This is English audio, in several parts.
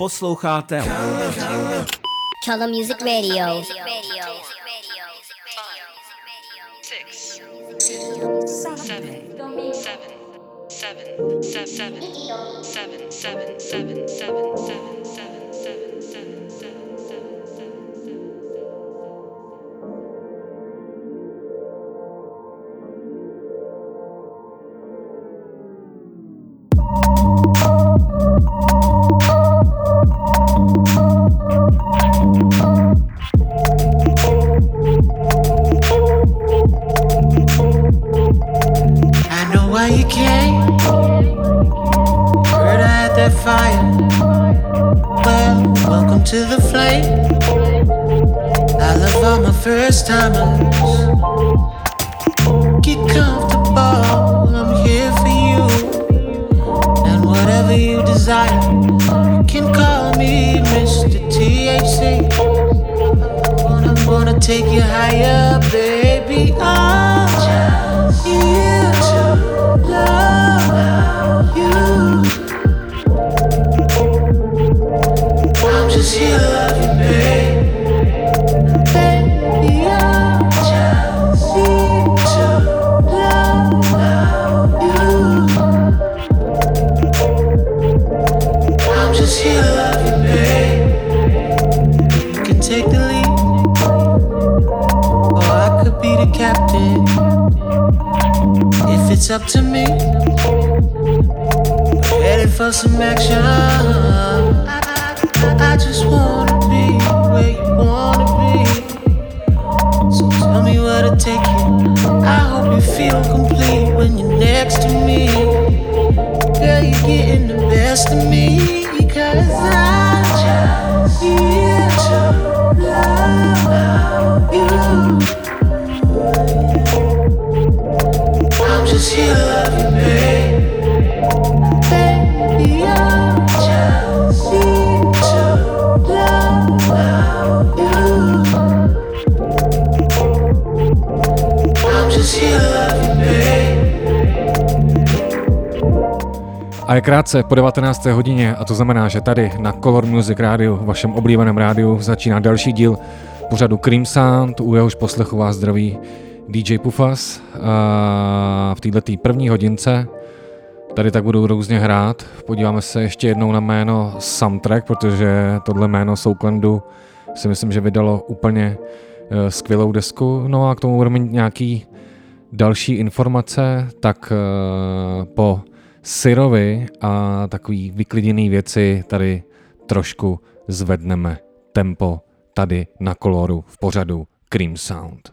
Posloucháte Color Music Radio. A je krátce po 19. hodině a to znamená, že tady na Color Music Radio, vašem oblíbeném rádiu, začíná další díl pořadu Cream Sound, u jehož poslechu vás zdraví DJ Pufas. A v této první hodince tady tak budou různě hrát. Podíváme se ještě jednou na jméno A-Trek, protože tohle jméno Souklandu si myslím, že vydalo úplně skvělou desku. No a k tomu budeme mít nějaký další informace, tak po syrovi a takový vykliděný věci tady trošku zvedneme tempo tady na Koloru v pořadu Cream Sound.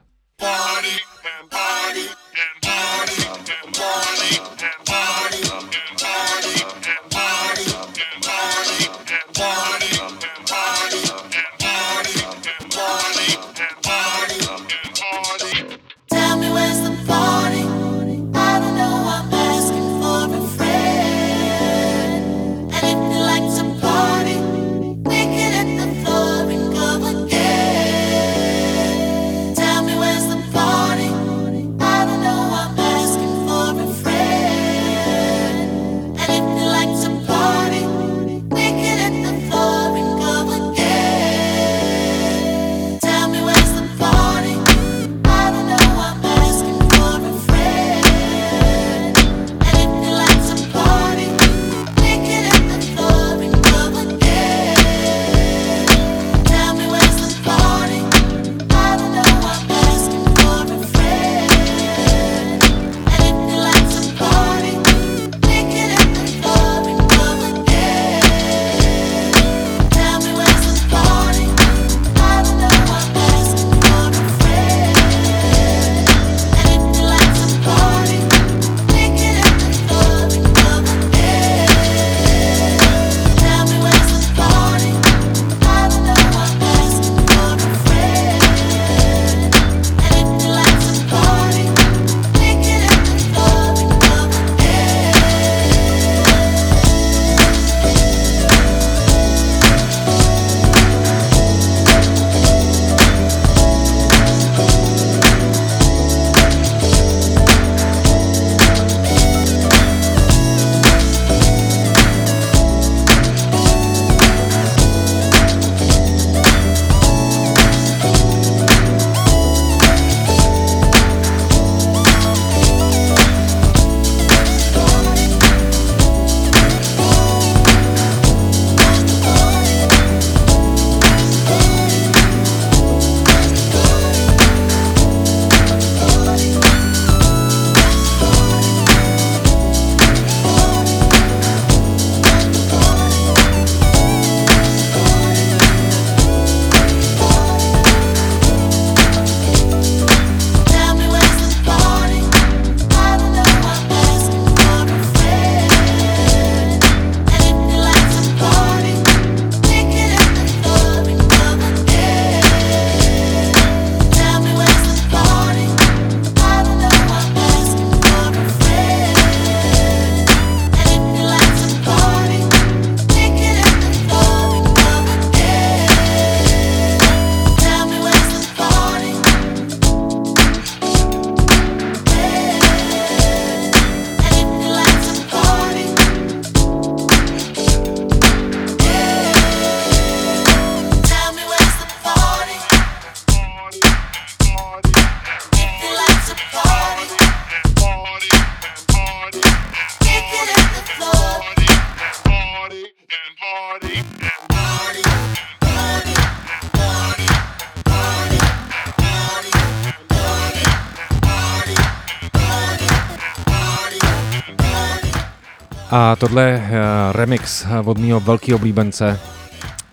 A tohle je remix od mýho velký oblíbence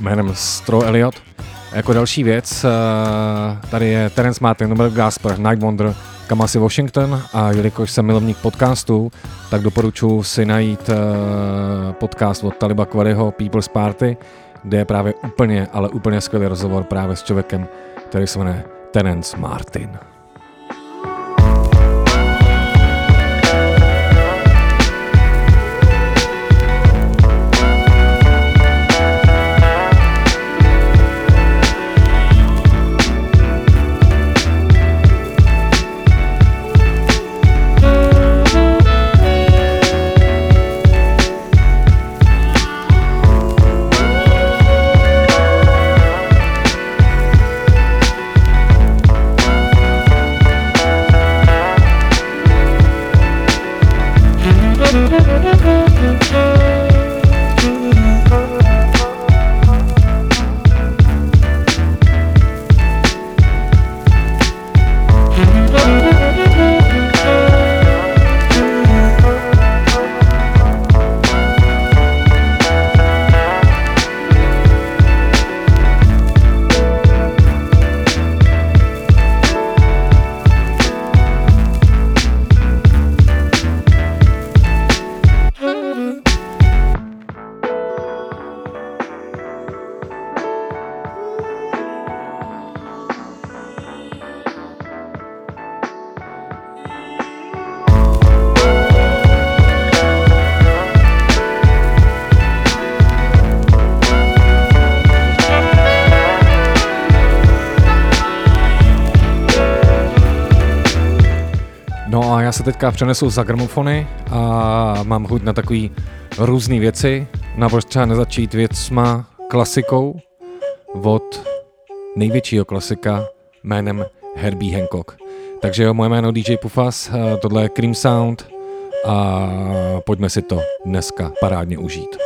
jménem Stro Eliot. A jako další věc tady je Terence Martin, Novel Gasper, Night Wonder, Kamasi Washington, a jelikož jsem milovník podcastů, tak doporučuji si najít podcast od Taliba Quarryho People's Party, kde je právě úplně, ale úplně skvělý rozhovor právě s člověkem, který se jmenuje Terence Martin. Teďka přenesu za gramofony a mám chuť na takový různý věci. Naproč třeba nezačít věcma klasikou od největšího klasika jménem Herbie Hancock. Takže jo, moje jméno DJ Pufas, tohle je Cream Sound a pojďme si to dneska parádně užít.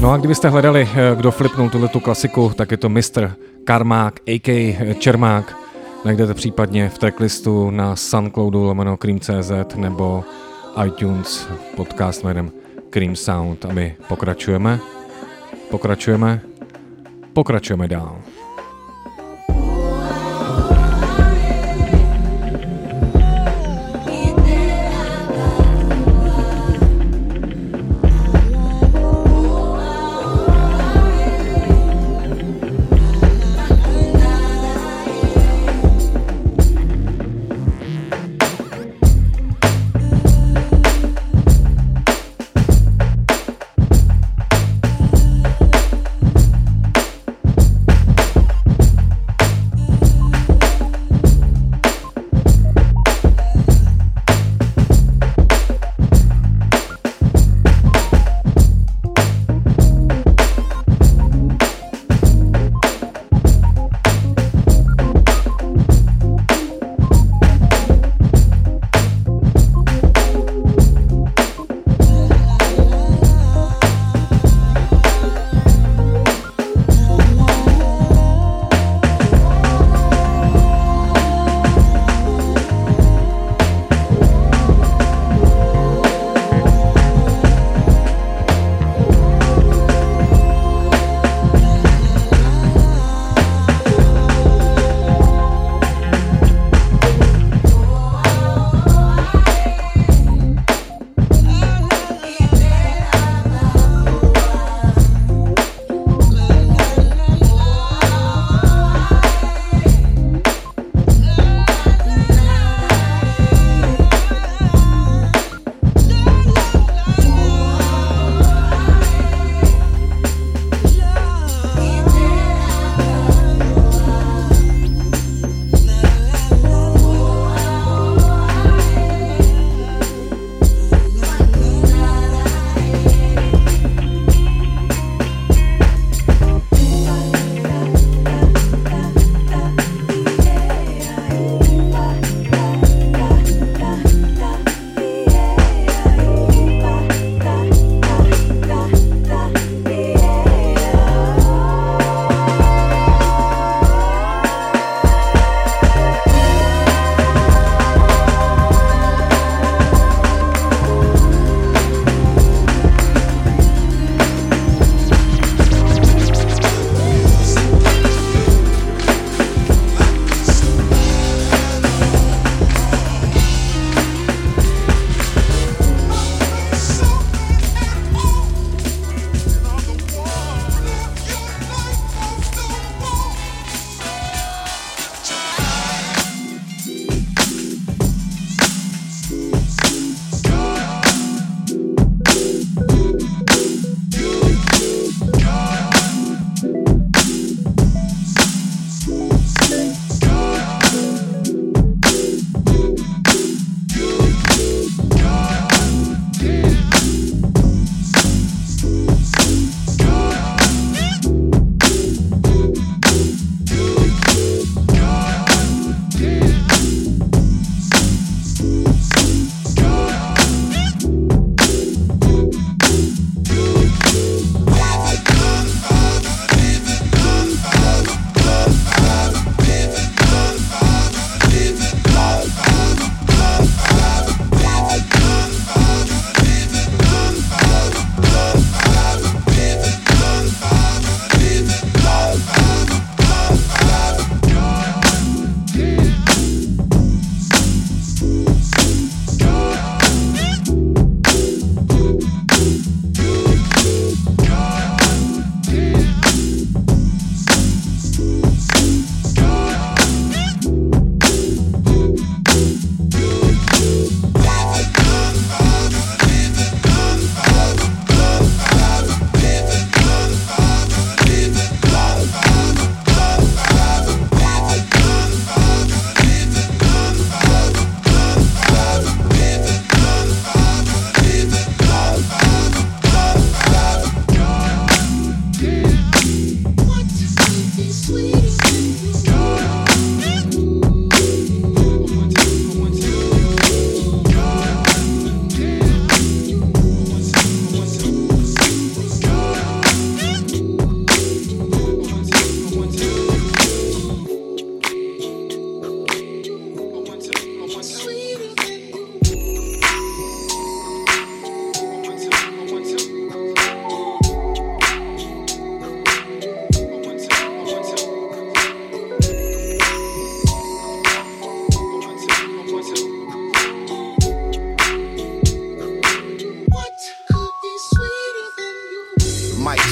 No a kdybyste hledali, kdo flipnul tuhletu klasiku, tak je to Mr. Karmák, a.k.a. Čermák. Najdete případně v tracklistu na SoundCloudu/Cream.cz nebo iTunes podcast jménem Cream Sound. A my pokračujeme dál.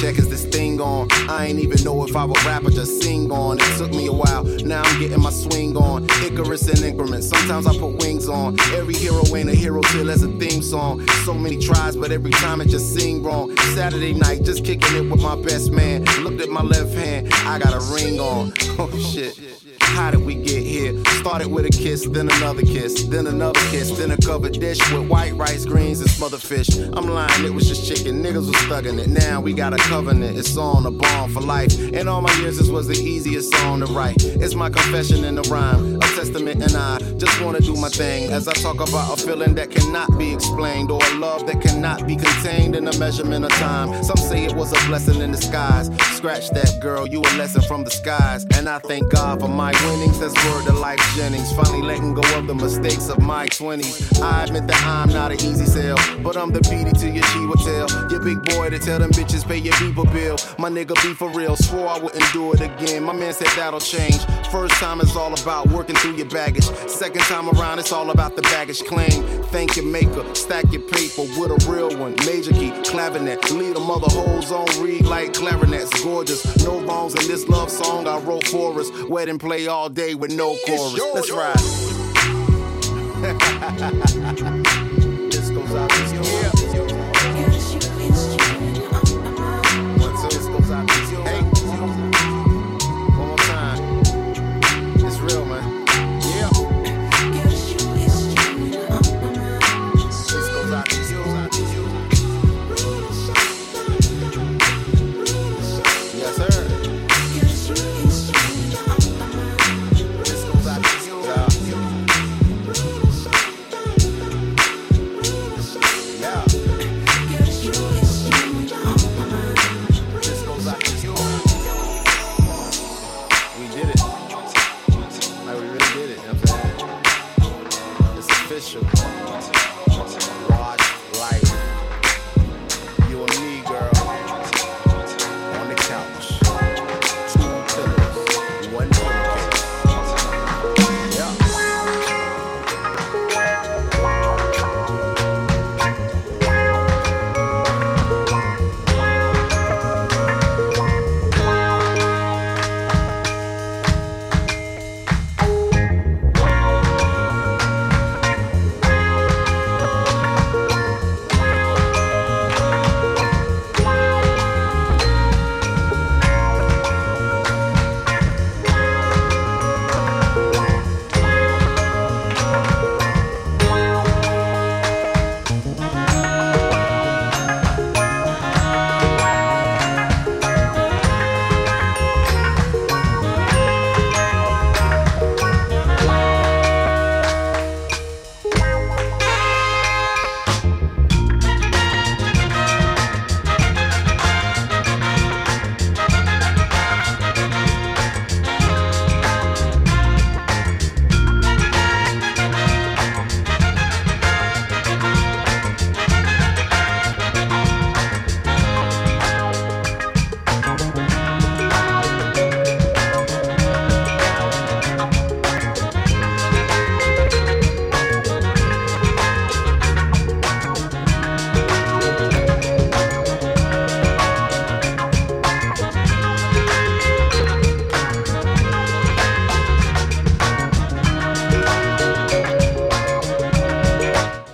check is this thing on? I ain't even know if I would rap or just sing on. It took me a while, now I'm getting my swing on. Icarus in increments, sometimes I put wings on. Every hero ain't a hero till there's a theme song. So many tries, but every time it just sing wrong. Saturday night, just kicking it with my best man. Looked at my left hand, I got a ring on. Oh shit. How did we get here? Started with a kiss, then another kiss, then another kiss, then a covered dish with white rice, greens, and smothered fish. I'm lying, it was just chicken. Niggas was thugging it. Now we got a covenant. It's on a bond for life. In all my years, this was the easiest song to write. It's my confession in the rhyme, a testament, and I just wanna do my thing as I talk about a feeling that cannot be explained or a love that cannot be contained in a measurement of time. Some say it was a blessing in disguise. Scratch that, girl, you a lesson from the skies. And I thank God for my winnings, that's word to life Jennings. Finally letting go of the mistakes of my 20s. I admit that I'm not an easy sell, but I'm the PD to your Chiwa tell. Your big boy to tell them bitches pay your people bill. My nigga be for real, swore I wouldn't do it again. My man said that'll change. First time is all about working through your baggage. Second time around, it's all about the baggage claim. Thank your maker, stack your paper with a real one. Major key, clavinet, lead a mother holes on read like clarinets. Gorgeous, no wrongs in this love song I wrote for us. Wedding play all day with no chorus. Let's ride. This goes out this year. This goes out this year. Hey. One more time. It's real, man. Yeah. This goes out this year. Yes, sir.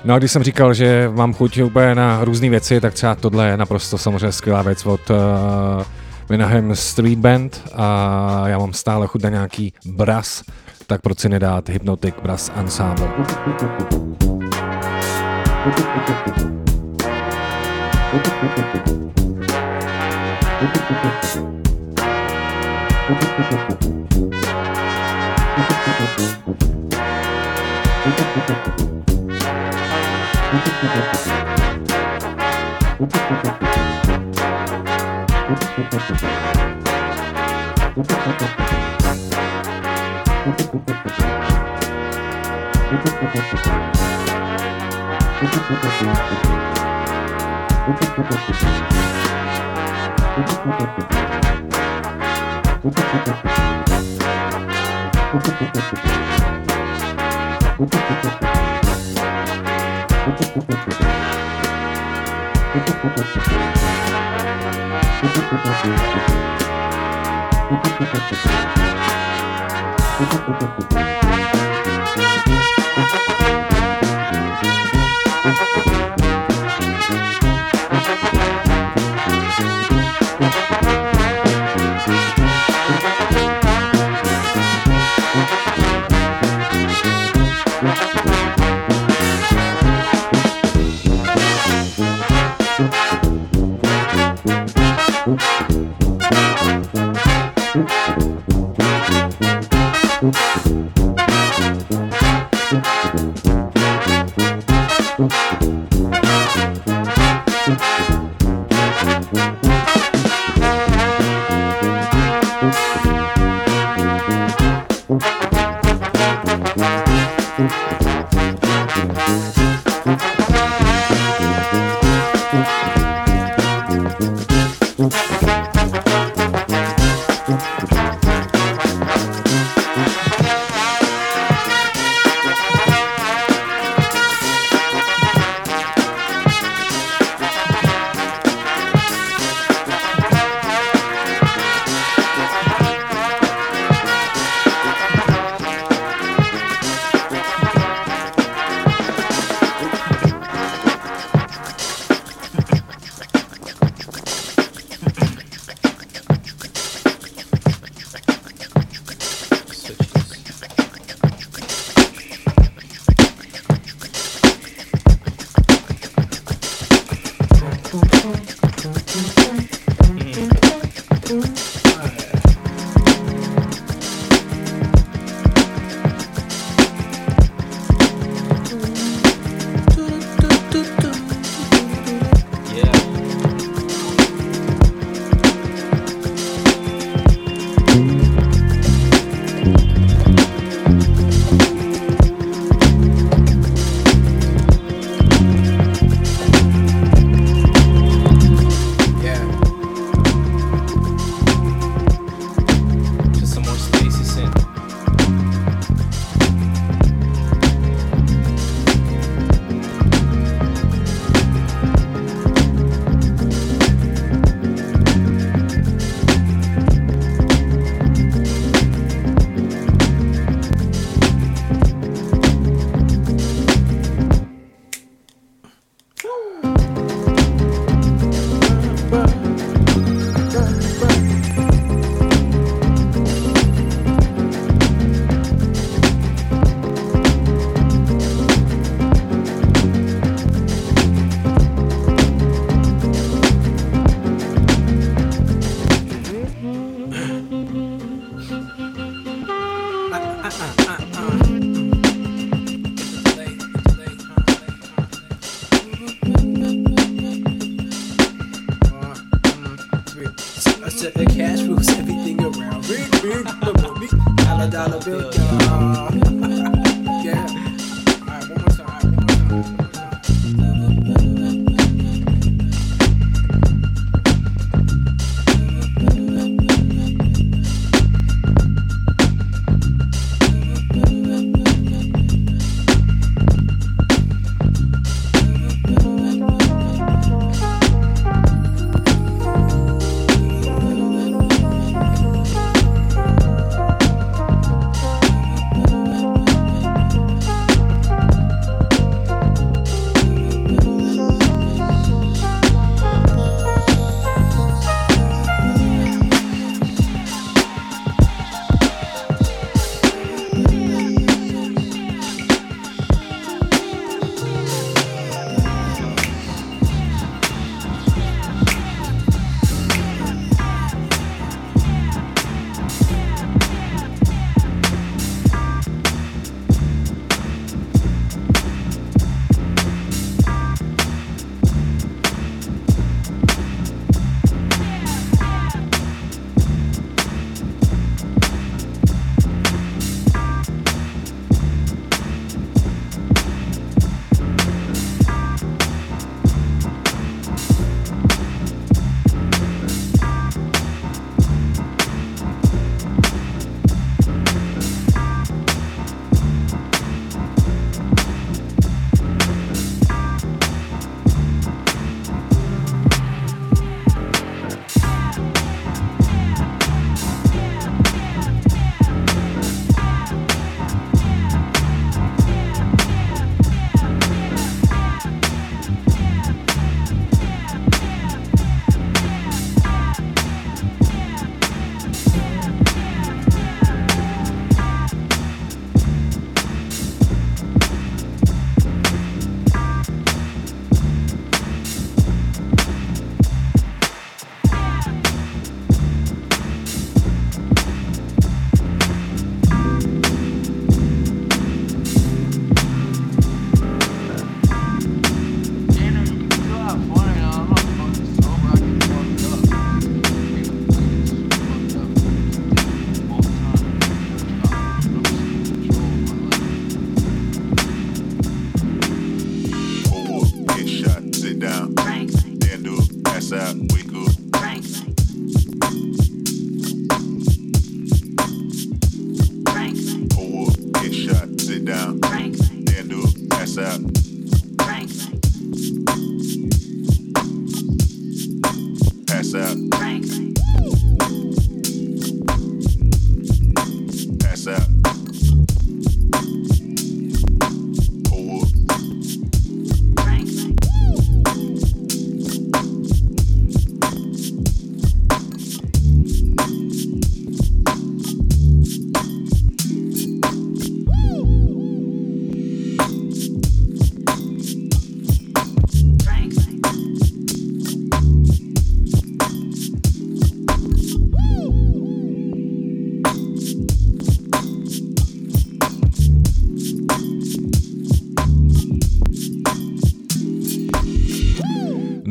No a když jsem říkal, že mám chuť úplně na různé věci, tak třeba tohle je naprosto samozřejmě skvělá věc od Menahan Street Band a já mám stále chuť na nějaký brass, tak proč si nedát Hypnotic Brass Ensemble.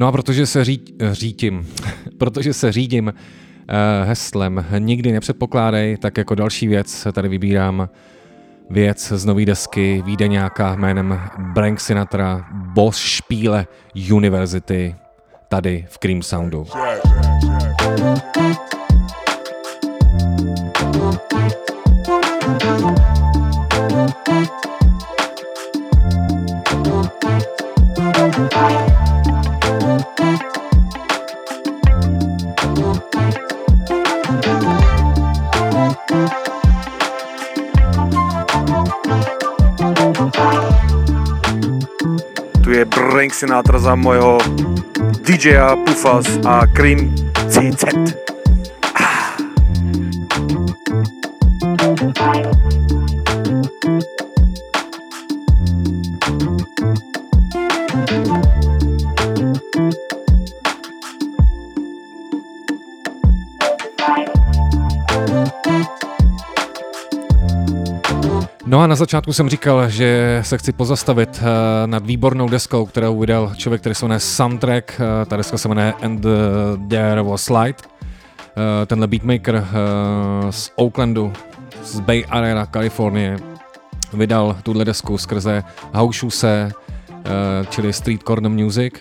No a protože se řídím heslem nikdy nepředpokládej, tak jako další věc tady vybírám věc z nový desky Vídeňáka jménem Brank Sinatra, boss špíle univerzity tady v Cream Soundu. Tu je Brank Sinatra za mojho DJa Pufas a Cream.cz. No a na začátku jsem říkal, že se chci pozastavit nad výbornou deskou, kterou vydal člověk, který se jmenuje Soundtrack. Ta deska se jmenuje And There Was Light. Tenhle beatmaker z Oaklandu, z Bay Area, Kalifornie, vydal tuhle desku skrze How Shoes, čili Street Corner Music.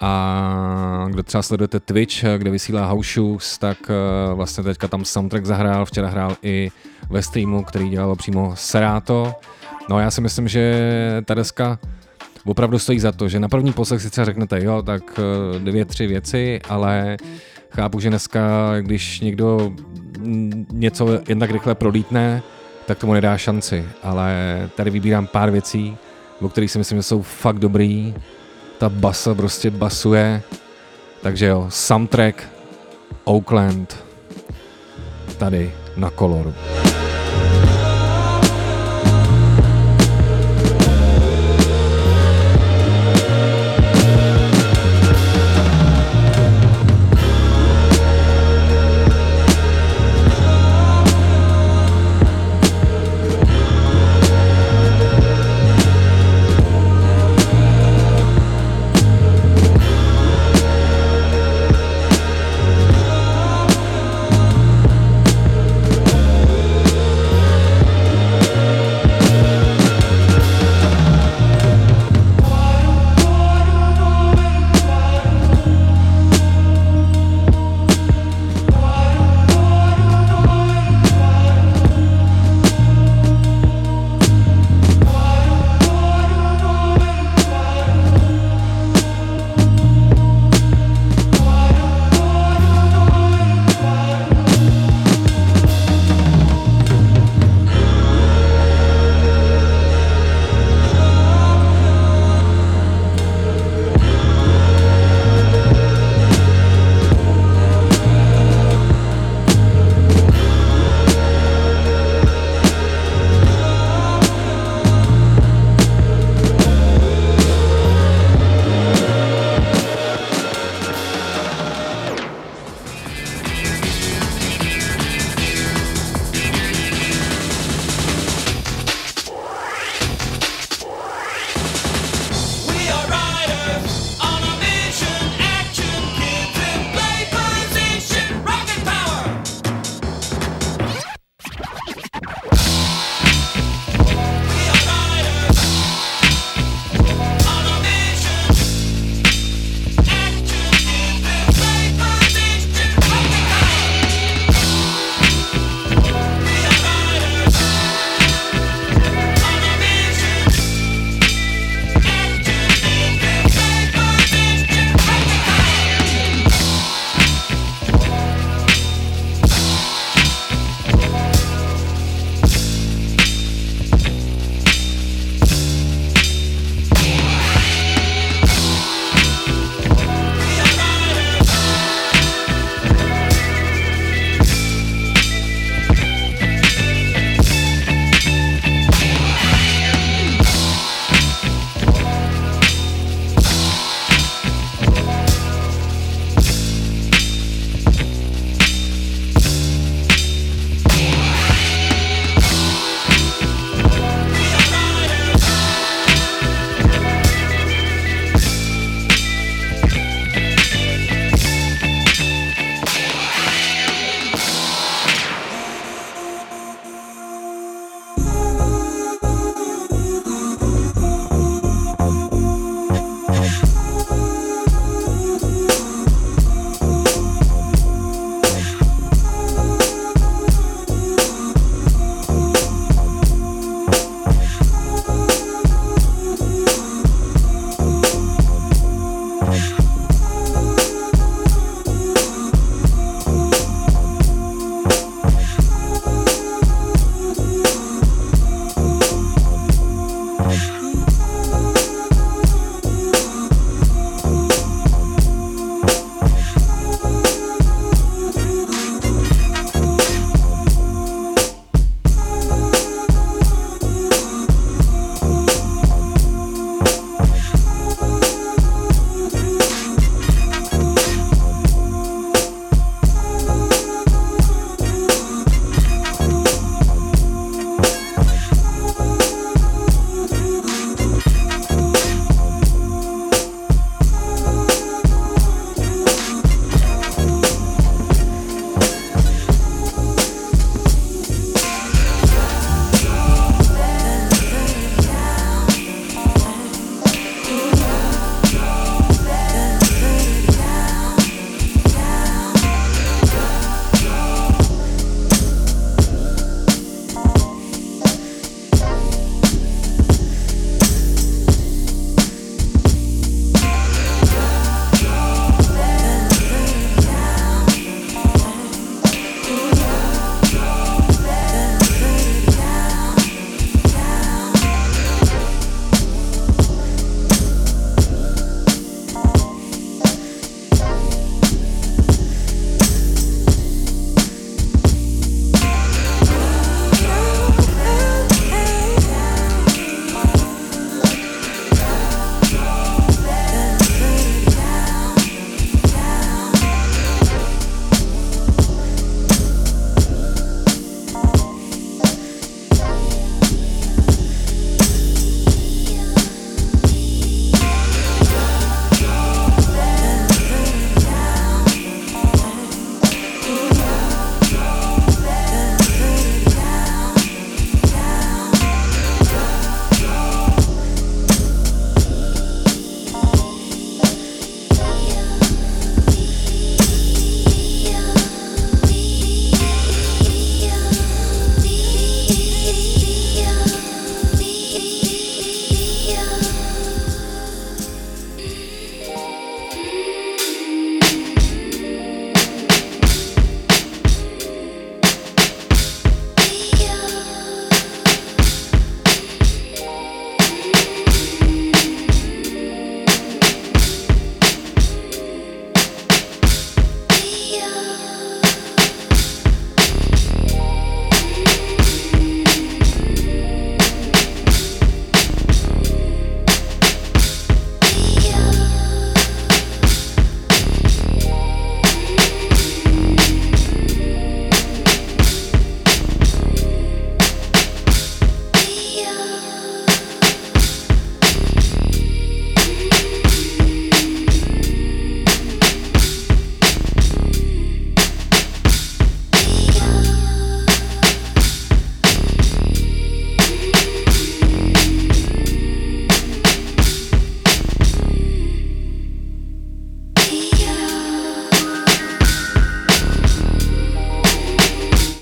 A kdo třeba sledujete Twitch, kde vysílá How Shoes, tak vlastně teďka tam Soundtrack zahrál, včera hrál i ve streamu, který dělalo přímo Seráto. No a já si myslím, že ta deska opravdu stojí za to, že na první poslech si třeba řeknete, jo, tak 2-3 věci, ale chápu, že dneska, když někdo něco jen tak rychle prolítne, tak tomu nedá šanci, ale tady vybírám pár věcí, o kterých si myslím, že jsou fakt dobrý. Ta basa prostě basuje, takže jo, Soundtrack, Oakland, tady na Coloru.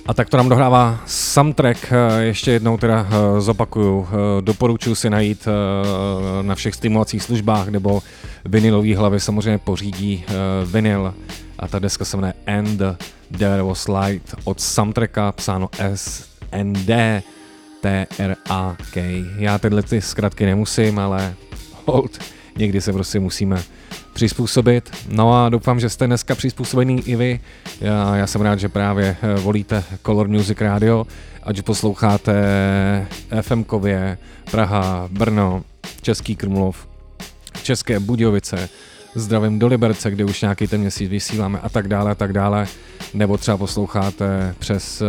A tak to nám dohrává soundtrack, ještě jednou teda zopakuju, doporučuji si najít na všech streamovacích službách nebo vinilový hlavy samozřejmě pořídí vinyl a ta deska se jmenuje And There Was Light od soundtracka, psáno SNDTRKK. Já tyhle ty zkratky nemusím, ale hold, někdy se prostě musíme přizpůsobit. No a doufám, že jste dneska přizpůsobený i vy. Já jsem rád, že právě volíte Color Music Radio, ať posloucháte FM-kově Praha, Brno, Český Krumlov, České Budějovice, zdravím do Liberce, kde už nějaký ten měsíc vysíláme a tak dále, nebo třeba posloucháte přes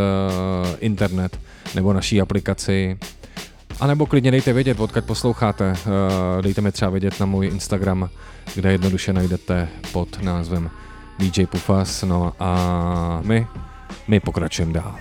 internet nebo naší aplikaci. A nebo klidně dejte vědět, odkud posloucháte, dejte mi třeba vědět na můj Instagram, kde jednoduše najdete pod názvem DJ Pufas, no a my pokračujeme dál.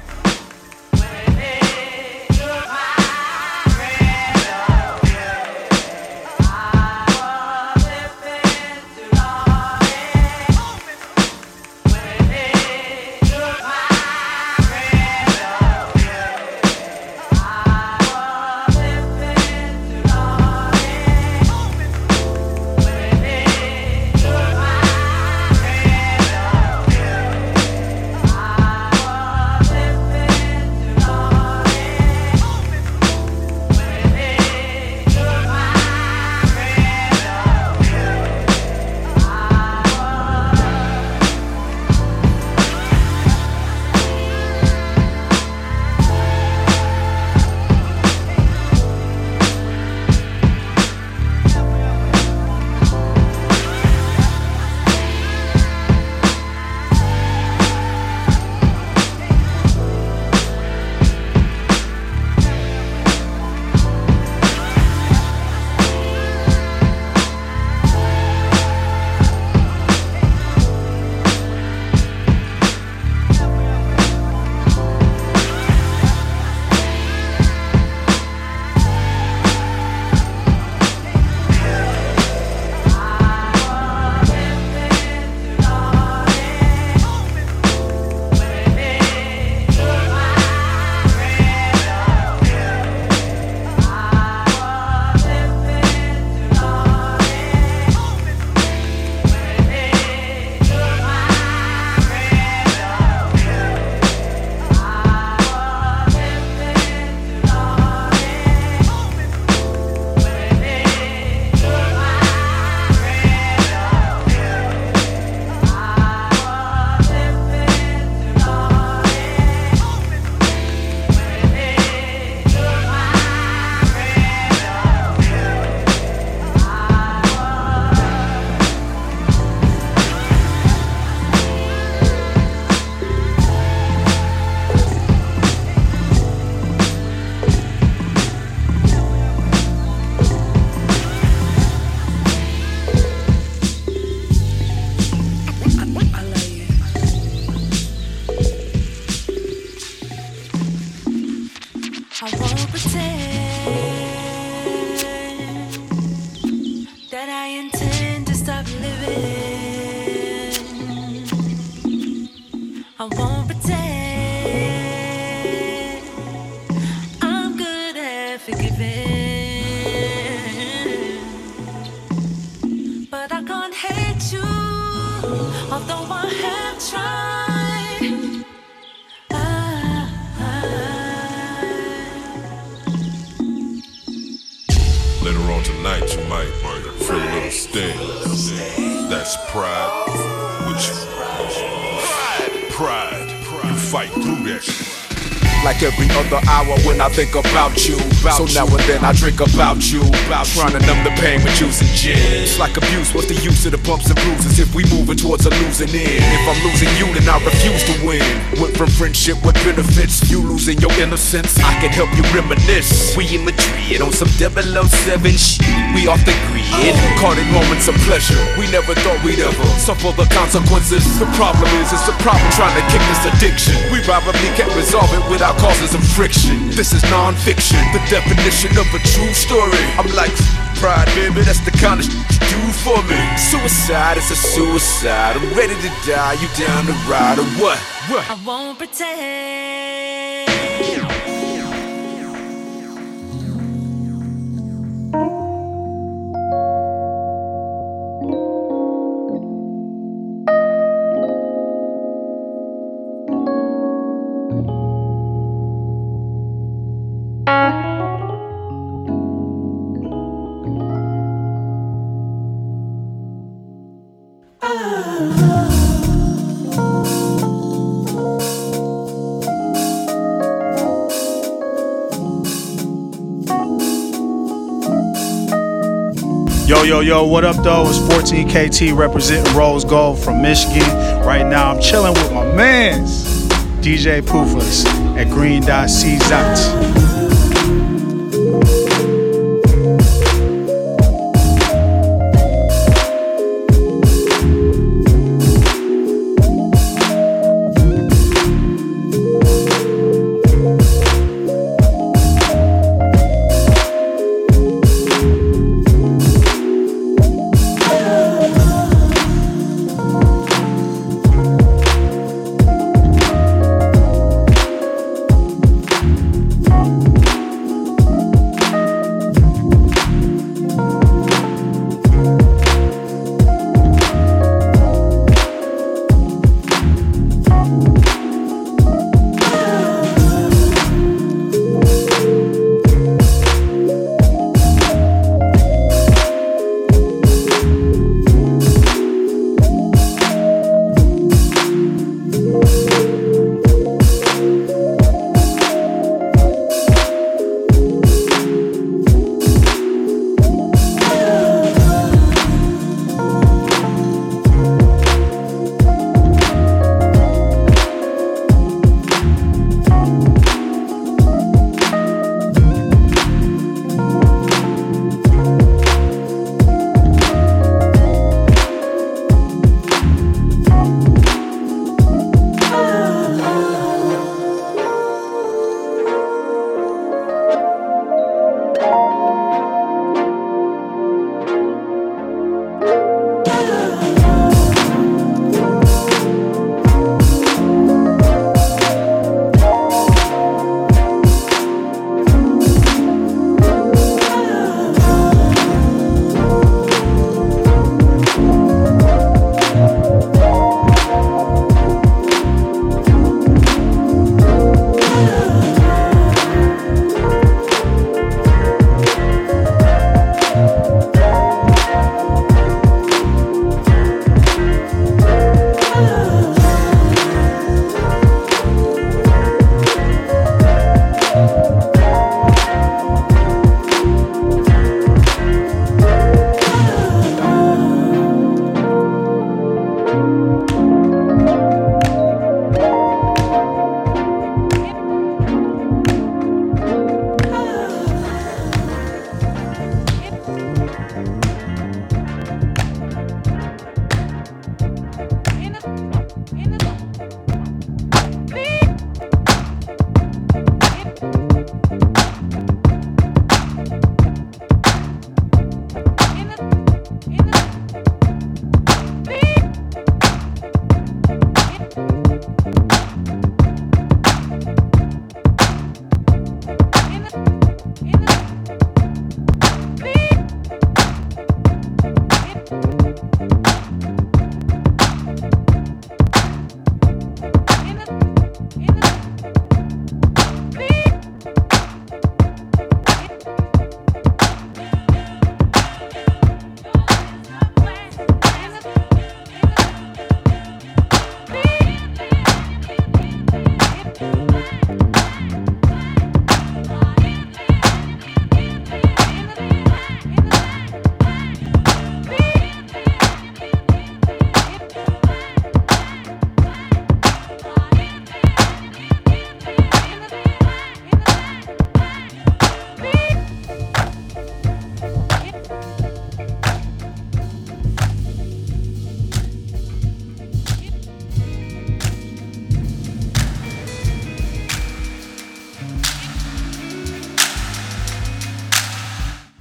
I think about you, so now and then I drink about you, trying to numb the pain with using gin. It's like abuse, what's the use of the bumps and bruises if we moving towards a losing end? If I'm losing you, then I refuse to win. Went from friendship with benefits, you losing your innocence, I can help you reminisce. We in Madrid on some 007 shit, we off the grid, caught in moments of pleasure, we never thought we'd ever suffer the consequences. The problem is, it's the problem trying to kick this addiction. We probably can't resolve it without causing some friction. This is non-fiction, the definition of a true story. I'm like pride, baby, that's the kind of do for me. Suicide is a suicide, I'm ready to die, you down to ride or what? What? I won't pretend. Yo, yo, what up, though? It's 14KT representing Rose Gold from Michigan. Right now, I'm chilling with my mans, DJ Pufas at Cream.cz.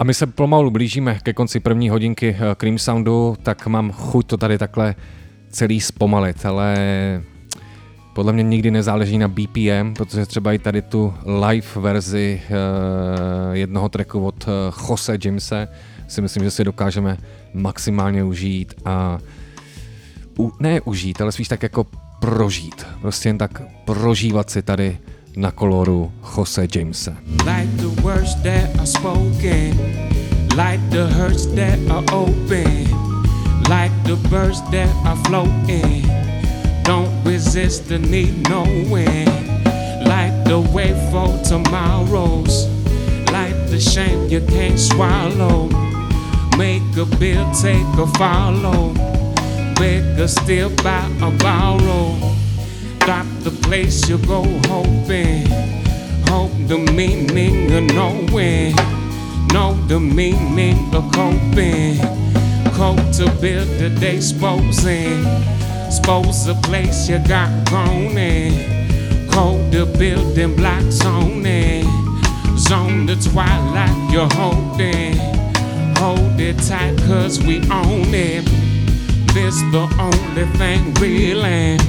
my se pomalu blížíme ke konci první hodinky Cream Soundu, tak mám chuť to tady takhle celý zpomalit, ale podle mě nikdy nezáleží na BPM, protože třeba i tady tu live verzi jednoho tracku od Jose Jamese si myslím, že si dokážeme maximálně užít a ne užít, ale spíš tak jako prožít. Prostě jen tak prožívat si tady na koloru Jose Jamese. Like the words that are spoken, like the hurts that are open, like the birds that are floating, don't resist the need knowing, like the way for tomorrows, like the shame you can't swallow, make a bill, take a follow, bigger still by a borrow. Drop the place you go hoping, hope the meaning of knowing, know the meaning of coping, cope to build the day exposing, expose the place you got gone in, code the building blocks on it, zone the twilight you're holding, hold it tight cause we own it, this the only thing real and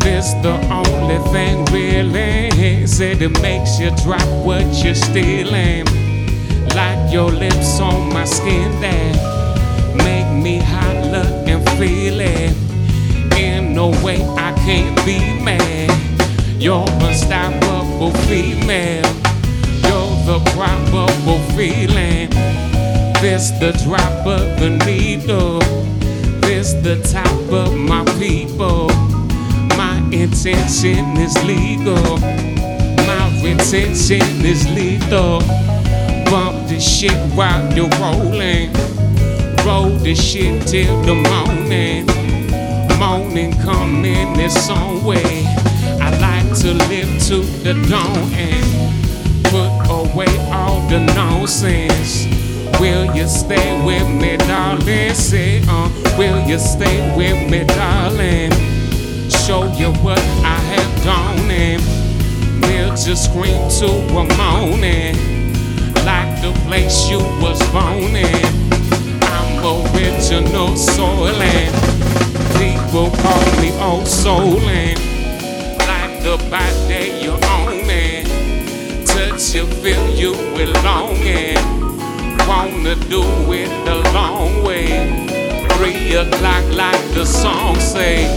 this the only thing really said it makes you drop what you're stealing, like your lips on my skin that make me holler and feel it. In no way I can't be mad, you're unstoppable female, you're the probable feeling, this the drop of the needle, this the top of my people, my intention is legal, my retention is lethal, bump this shit while you're rolling, roll this shit till the morning, morning come in its own way, I like to live to the dawn and put away all the nonsense, will you stay with me darling, say will you stay with me darling, show you what I have done and we'll just scream to a moaning, like the place you was born in, I'm original soil and people call me old soul and like the body you own and touch you, feel you with longing, wanna do it the long way, 3 o'clock like the song say,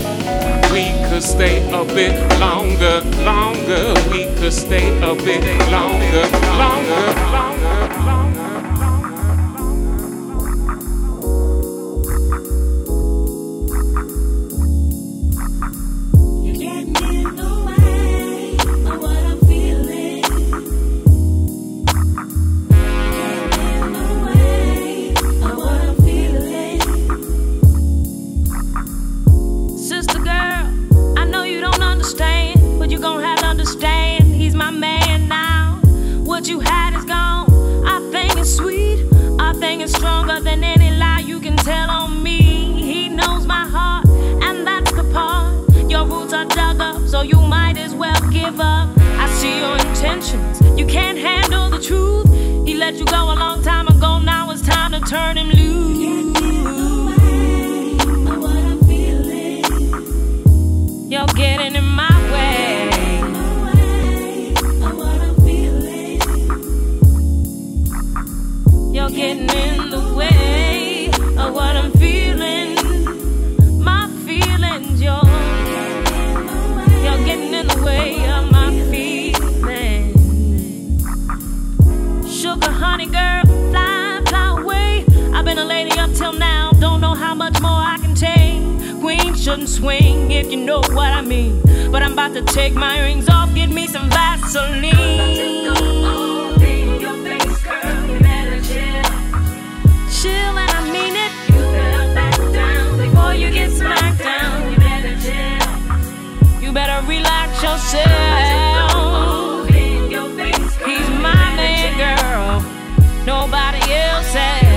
we could stay a bit longer, longer, we could stay a bit longer, longer, longer, longer, longer. You get me in the way of what I'm feeling. You get me in the way of what I'm feeling. Sister girl, understand, but you gon' have to understand, he's my man now, what you had is gone, our thing is sweet, our thing is stronger than any lie you can tell on me, he knows my heart, and that's the part, your roots are dug up, so you might as well give up, I see your intentions, you can't handle the truth, he let you go a long time ago, now it's time to turn him loose. You're getting in my way. You're getting in my way of what I'm feeling. You're getting in the way of what I'm feeling. My feelings, you're getting in the way of my feelings. Sugar, honey, girl, fly, fly away. I've been a lady up till now. Don't know how much more I can take. Queen shouldn't swing if you know what I mean, but I'm about to take my rings off, give me some Vaseline. I'm about to go all in your face, girl, you better chill. Chill and I mean it. You better back down before you get smacked down. You better chill. You better relax yourself. I'm about to go all in your face, girl. He's my man, girl. Nobody else has.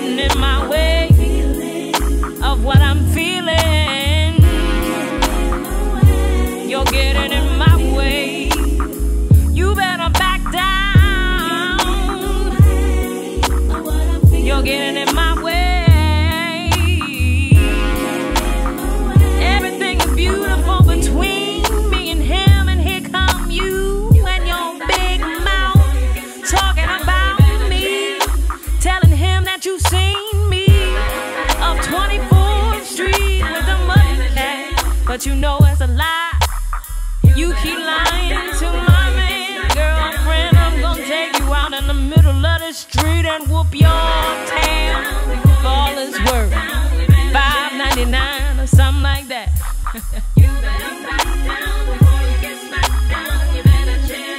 In my way of what I'm feeling, no getting in my way. Everything is beautiful between me and him, and here come you and your big mouth talking about me, telling him that you've seen me up 24th Street with the money cat, but you know it's a lie. You keep lying to my man, girlfriend. I'm gonna take you out in the middle of the street and whoop your tail for all it's worth. $5.99 or something like that. You better back down before you get smacked down. You better chill.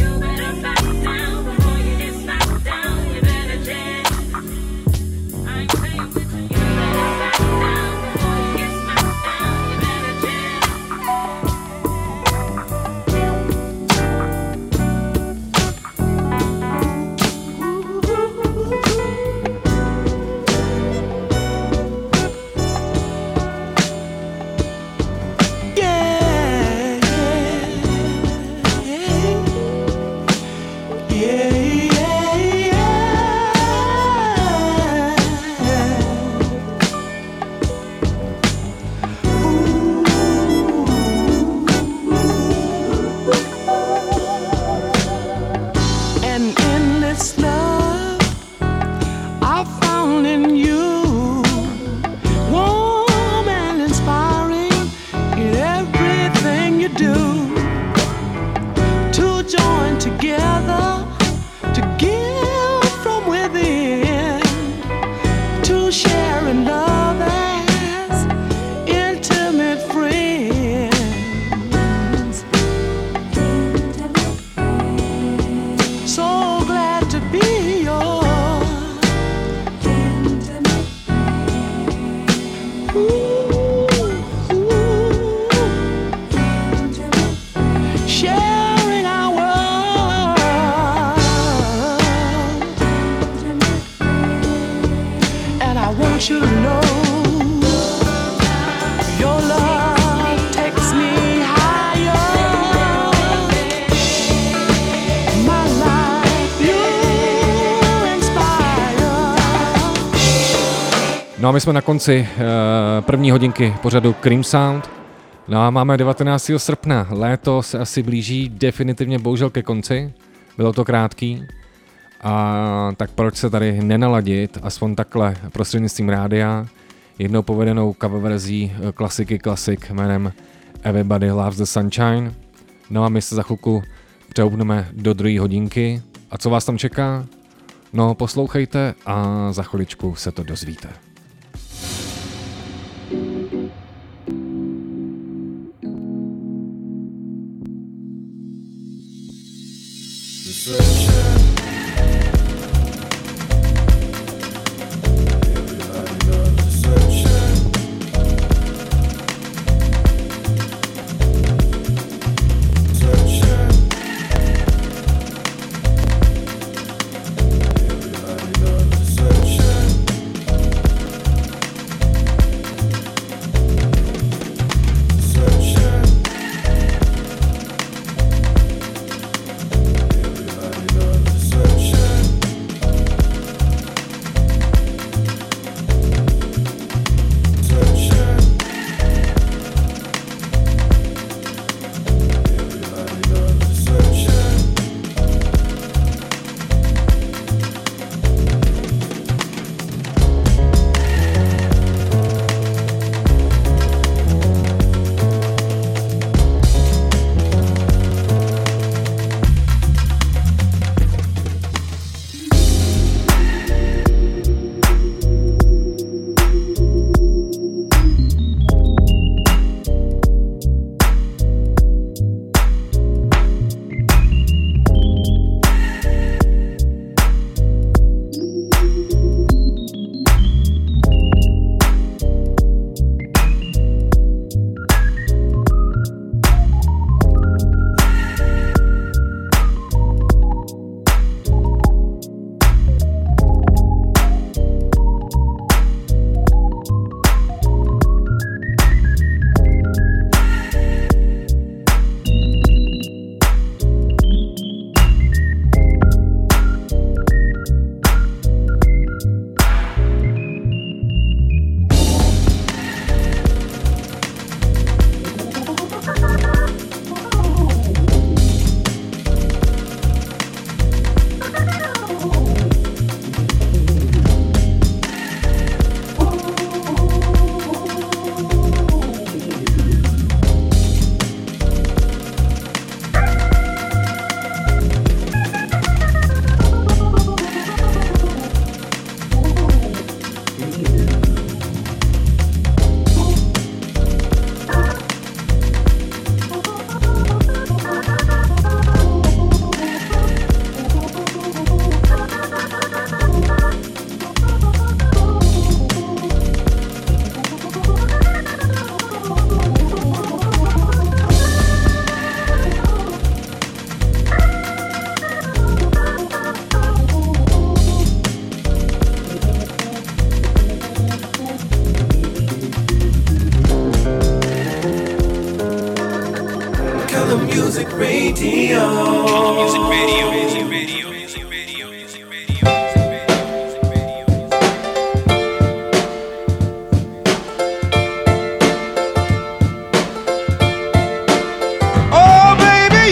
You better back down before you get smacked down. You better chill. You better back down before you get smacked down. No a my jsme na konci první hodinky pořadu Cream Sound. No a máme 19. srpna. Léto se asi blíží definitivně bohužel ke konci. Bylo to krátký. A tak proč se tady nenaladit, aspoň takhle prostřednictvím rádia, jednou povedenou cover verzí klasiky klasik jménem Everybody Loves the Sunshine. No a my se za chvilku přehoupneme do druhé hodinky. A co vás tam čeká? No poslouchejte a za chviličku se to dozvíte. Radio. Music Radio. Music Radio. Music Radio. Music Radio. Music Radio. Oh, baby,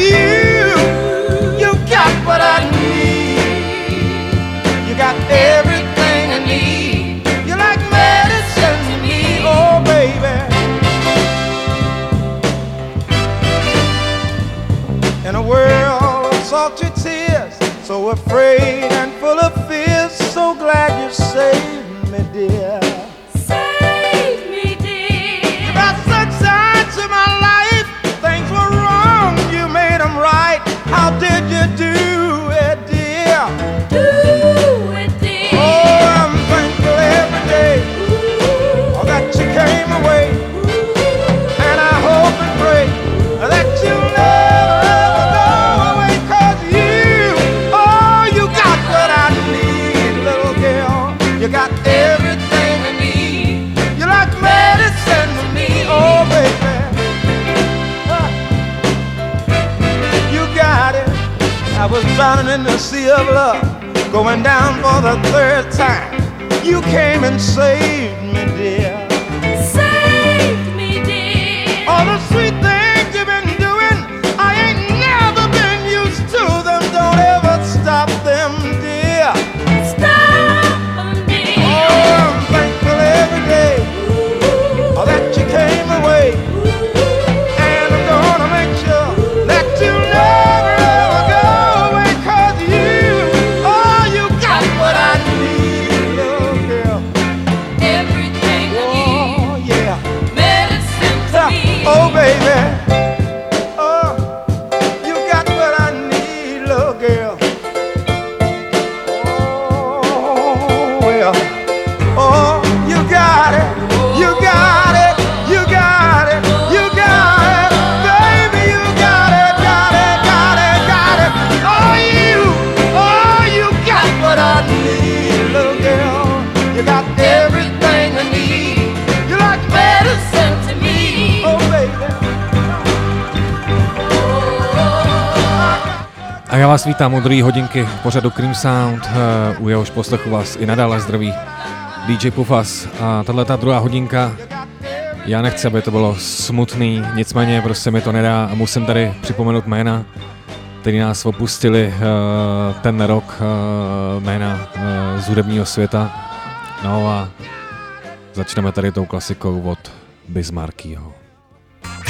you got what I need. You got everything I need. You're like medicine to me. Oh, baby. In a world of salted tears, so afraid and full of fears, so glad you saved me, dear. Save me, dear. You brought sunshine to my life. Things were wrong, you made them right. How did you do it, dear? Do it, dear. Oh, I'm thankful every day. Ooh. That you came away. Ooh. And I hope and pray that you never I was drowning in the sea of love, going down for the third time. You came and saved me, dear. Saved me, dear. All the sweet things you've been doing, I ain't never been used to them. Don't ever stop them, dear. Stop them, dear. Oh, I'm thankful every day that you came away. And I'm gonna make sure that you know. A já vás vítám od 2 hodinky pořadu Cream Sound, u jehož poslechu vás i nadále zdraví DJ Pufas. A tato druhá hodinka, já nechci, aby to bylo smutný, nicméně prostě mi to nedá a musím tady připomenout jména, který nás opustili ten rok, jména z hudebního světa. No a začneme tady tou klasikou od Biz Markieho.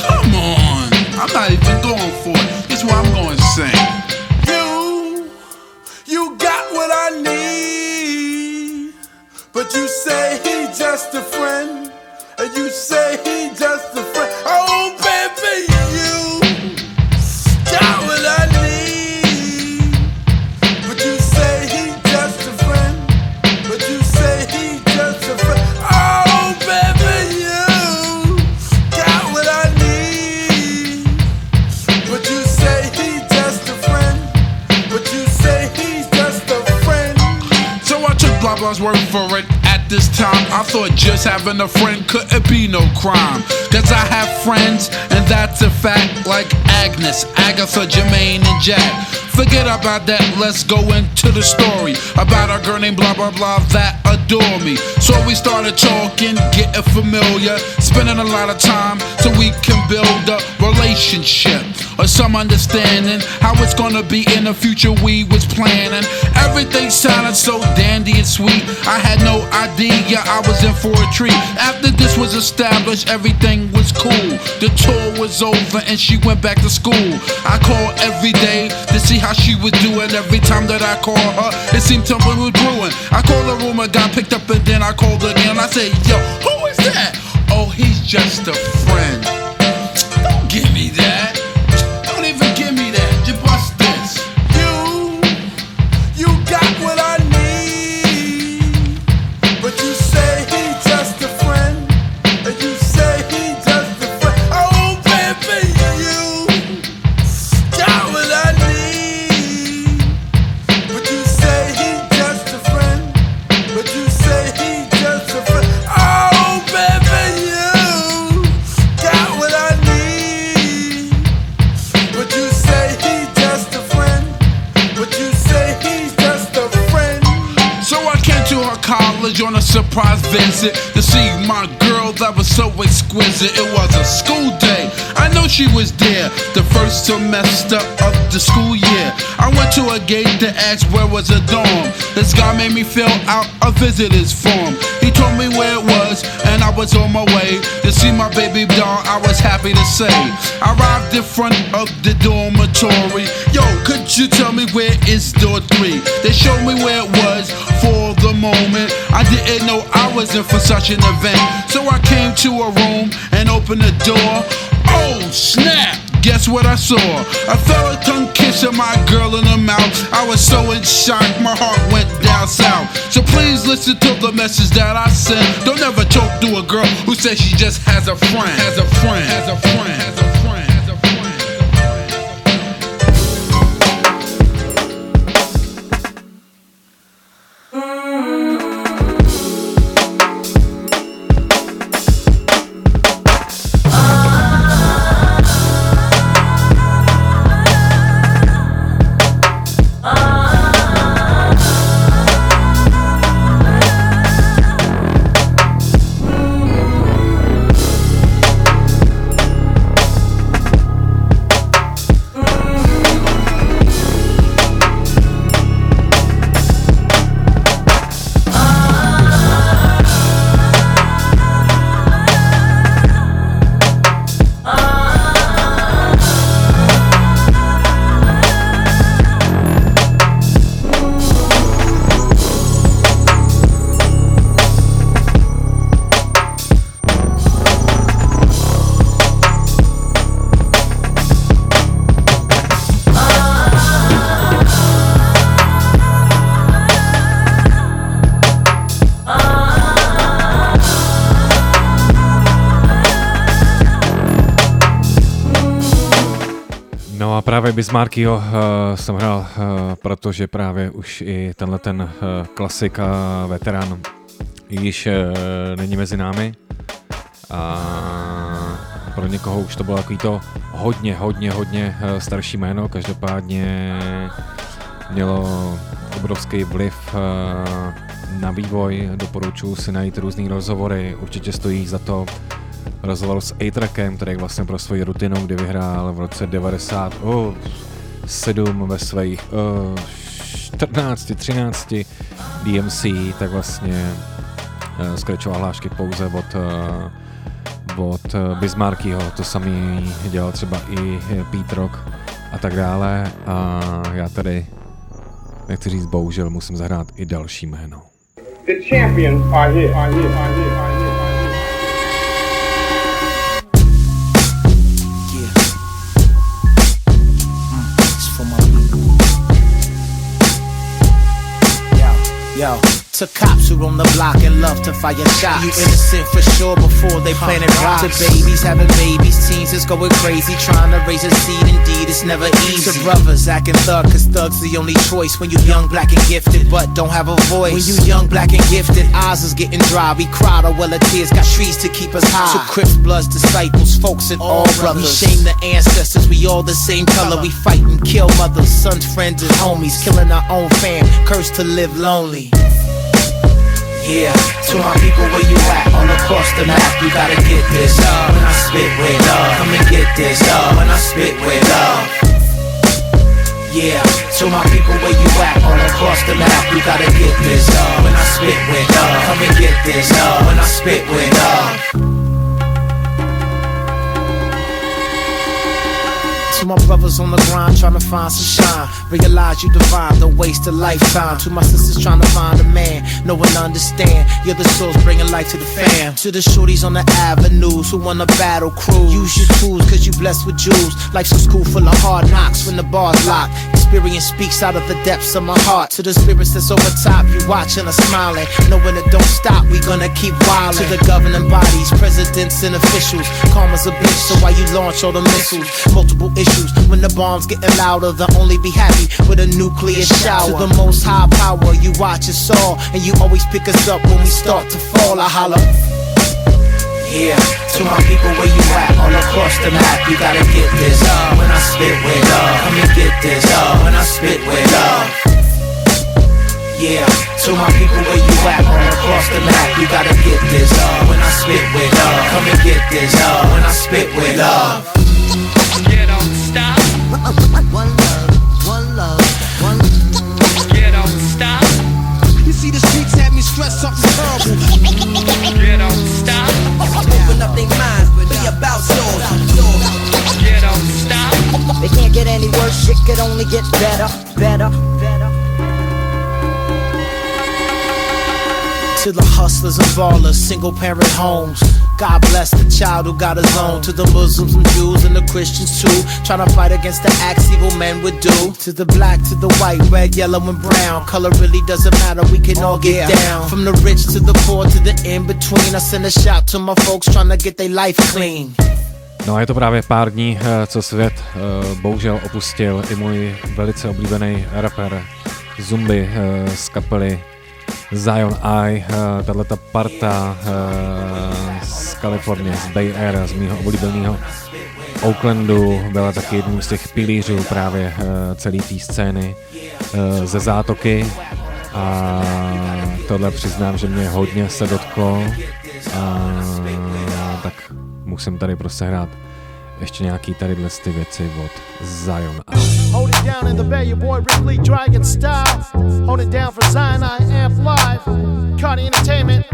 Come on, I'm not even going for it. This is what I'm going to sing. You got what I need. But you say he just a friend. And you say he just a friend. Oh, baby, you got what I need. But you say he just a friend. But you say he just a friend. Oh, baby, you got what I need. But you say he just a friend. But you say he's just a friend. So I took blah blah's word for it. This time I thought just having a friend couldn't be no crime. Cause I have friends and that's a fact. Like Agnes, Agatha, Jermaine and Jack. Forget about that, let's go into the story about a girl named blah blah blah that adored me. So we started talking, getting familiar, spending a lot of time so we can build a relationship. or some understanding how it's gonna be in the future we was planning. Everything sounded so dandy and sweet. I had no idea I was in for a treat. After this was established, everything was cool. The tour was over and she went back to school. I called every day to see how she was doing. Every time that I called her, it seemed something was brewing. I called the room, and got picked up, and then I called again. I said, yo, who is that? Oh, he's just a friend. Don't give me that. Don't even give me that. Just bust this. You got what I need. But you say he's just a friend. And you say he's just a friend. Oh, baby, you got what I need. But you say he's just a friend. But you say he's just a friend. Oh, baby, you got what I need. But you say he's just a friend. But you say he's just a friend. So I came to her college on a surprise visit to see my girl that was so exquisite. It was a school day. I know she was there the first semester of the school year. I went to a gate to ask where was a dorm. This guy made me fill out a visitor's form. He told me where it was and I was on my way to see my baby doll. I was happy to say I arrived in front of the dormitory. Yo, could you tell me where is door 3? They showed me where it was for the moment. I didn't know I was in for such an event. So I came to a room and opened the door. Oh, snap! Guess what I saw? I felt a tongue kissing my girl in the mouth. I was so in shock, my heart went down south. So please listen to the message that I sent. Don't ever choke to a girl who says she just has a friend. Has a friend. Has a friend. Has a friend. Právě Biz Markieho jsem hrál, protože právě už i tenhle ten klasik a veterán již není mezi námi a pro někoho už to bylo takový to hodně starší jméno, každopádně mělo obrovský vliv na vývoj, doporučuji si najít různý rozhovory, určitě stojí za to. Rozhoval s A-Trekem, který vlastně pro svoji rutinu, kdy vyhrál v roce 97 ve svých 13 DMC, tak vlastně skračoval hlášky pouze od Biz Markieho. To samý dělal třeba i Pietrok a tak dále. A já tady, nechci říct bohužel, musím zahrát i další jméno. The champions are here, are here, are here, are here. Yo, to cops who roam the block and love to fire shots. You innocent for sure before they planted rocks. To babies having babies, teens is going crazy trying to raise a seed. Indeed, it's never easy. To brothers acting thug, cause thug's the only choice when you young, black and gifted, but don't have a voice. When you young, black and gifted, eyes is getting dry. We cried a well of tears, got trees to keep us high. To Crips, Bloods, disciples, folks, and all brothers. We shame the ancestors, we all the same color. We fight and kill mothers, sons, friends, and homies. Killing our own fam, cursed to live lonely. Yeah, to my people where you at, all across the map, you gotta get this up. When I spit with love, come and get this up. When I spit with love. Yeah, to my people where you at, all across the map, you gotta get this up. When I spit with love, come and get this up. When I spit with love. To my brothers on the grind, trying to find some shine. Realize you divine, don't waste a lifetime. To my sisters trying to find a man, no one understand. You're the source bringing life to the fam. To the shorties on the avenues who wanna battle cruise. Use your tools cause you blessed with jewels. Life's a school full of hard knocks when the bar's locked. Experience speaks out of the depths of my heart. To the spirits that's over top, you watching us smiling. Knowing it don't stop, we gonna keep wildin'. To the governing bodies, presidents and officials. Karma's a bitch, so why you launch all the missiles? Multiple issues, when the bombs getting louder, they'll only be happy with a nuclear shower. To the most high power, you watch us all. And you always pick us up when we start to fall. I holler. Yeah, to my people where you at, all across the map, you gotta get this up. When I spit with love, come and get this up. When I spit with love. Yeah, to my people where you at, all across the map, you gotta get this up. When I spit with love, come and get this up. When I spit with love. You don't stop. One love, one love, one love. You don't stop. You see the streets had me stressed, something horrible. You don't stop. Open up their minds, but be about souls. Get on, stop. It can't get any worse, shit could only get better, better, better. To the hustlers and ballers, single parent homes. God bless the child who got his own. To the Muslims and Jews and the Christians too, trying to fight against the acts evil men would do. To the black, to the white, red, yellow and brown. Color really doesn't matter, we can all get down. From the rich to the poor to the in-between. I send a shout to my folks trying to get their life clean. No a je to právě pár dní, co svět bohužel opustil i můj velice oblíbený rapper Zumbi z kapely Zion I, tato parta z Kalifornie, z Bay Area, z mýho oblíbeného Oaklandu, byla taky jedním z těch pilířů právě celé té scény ze Zátoky, a tohle přiznám, že mě hodně se dotklo, a tak musím tady prostě hrát ještě nějaký tadyhle ty věci od Zion I. Hold it down in the bay, your boy Ripley Dragon style. Hold it down for Zion I Amp Live. Cardi Entertainment,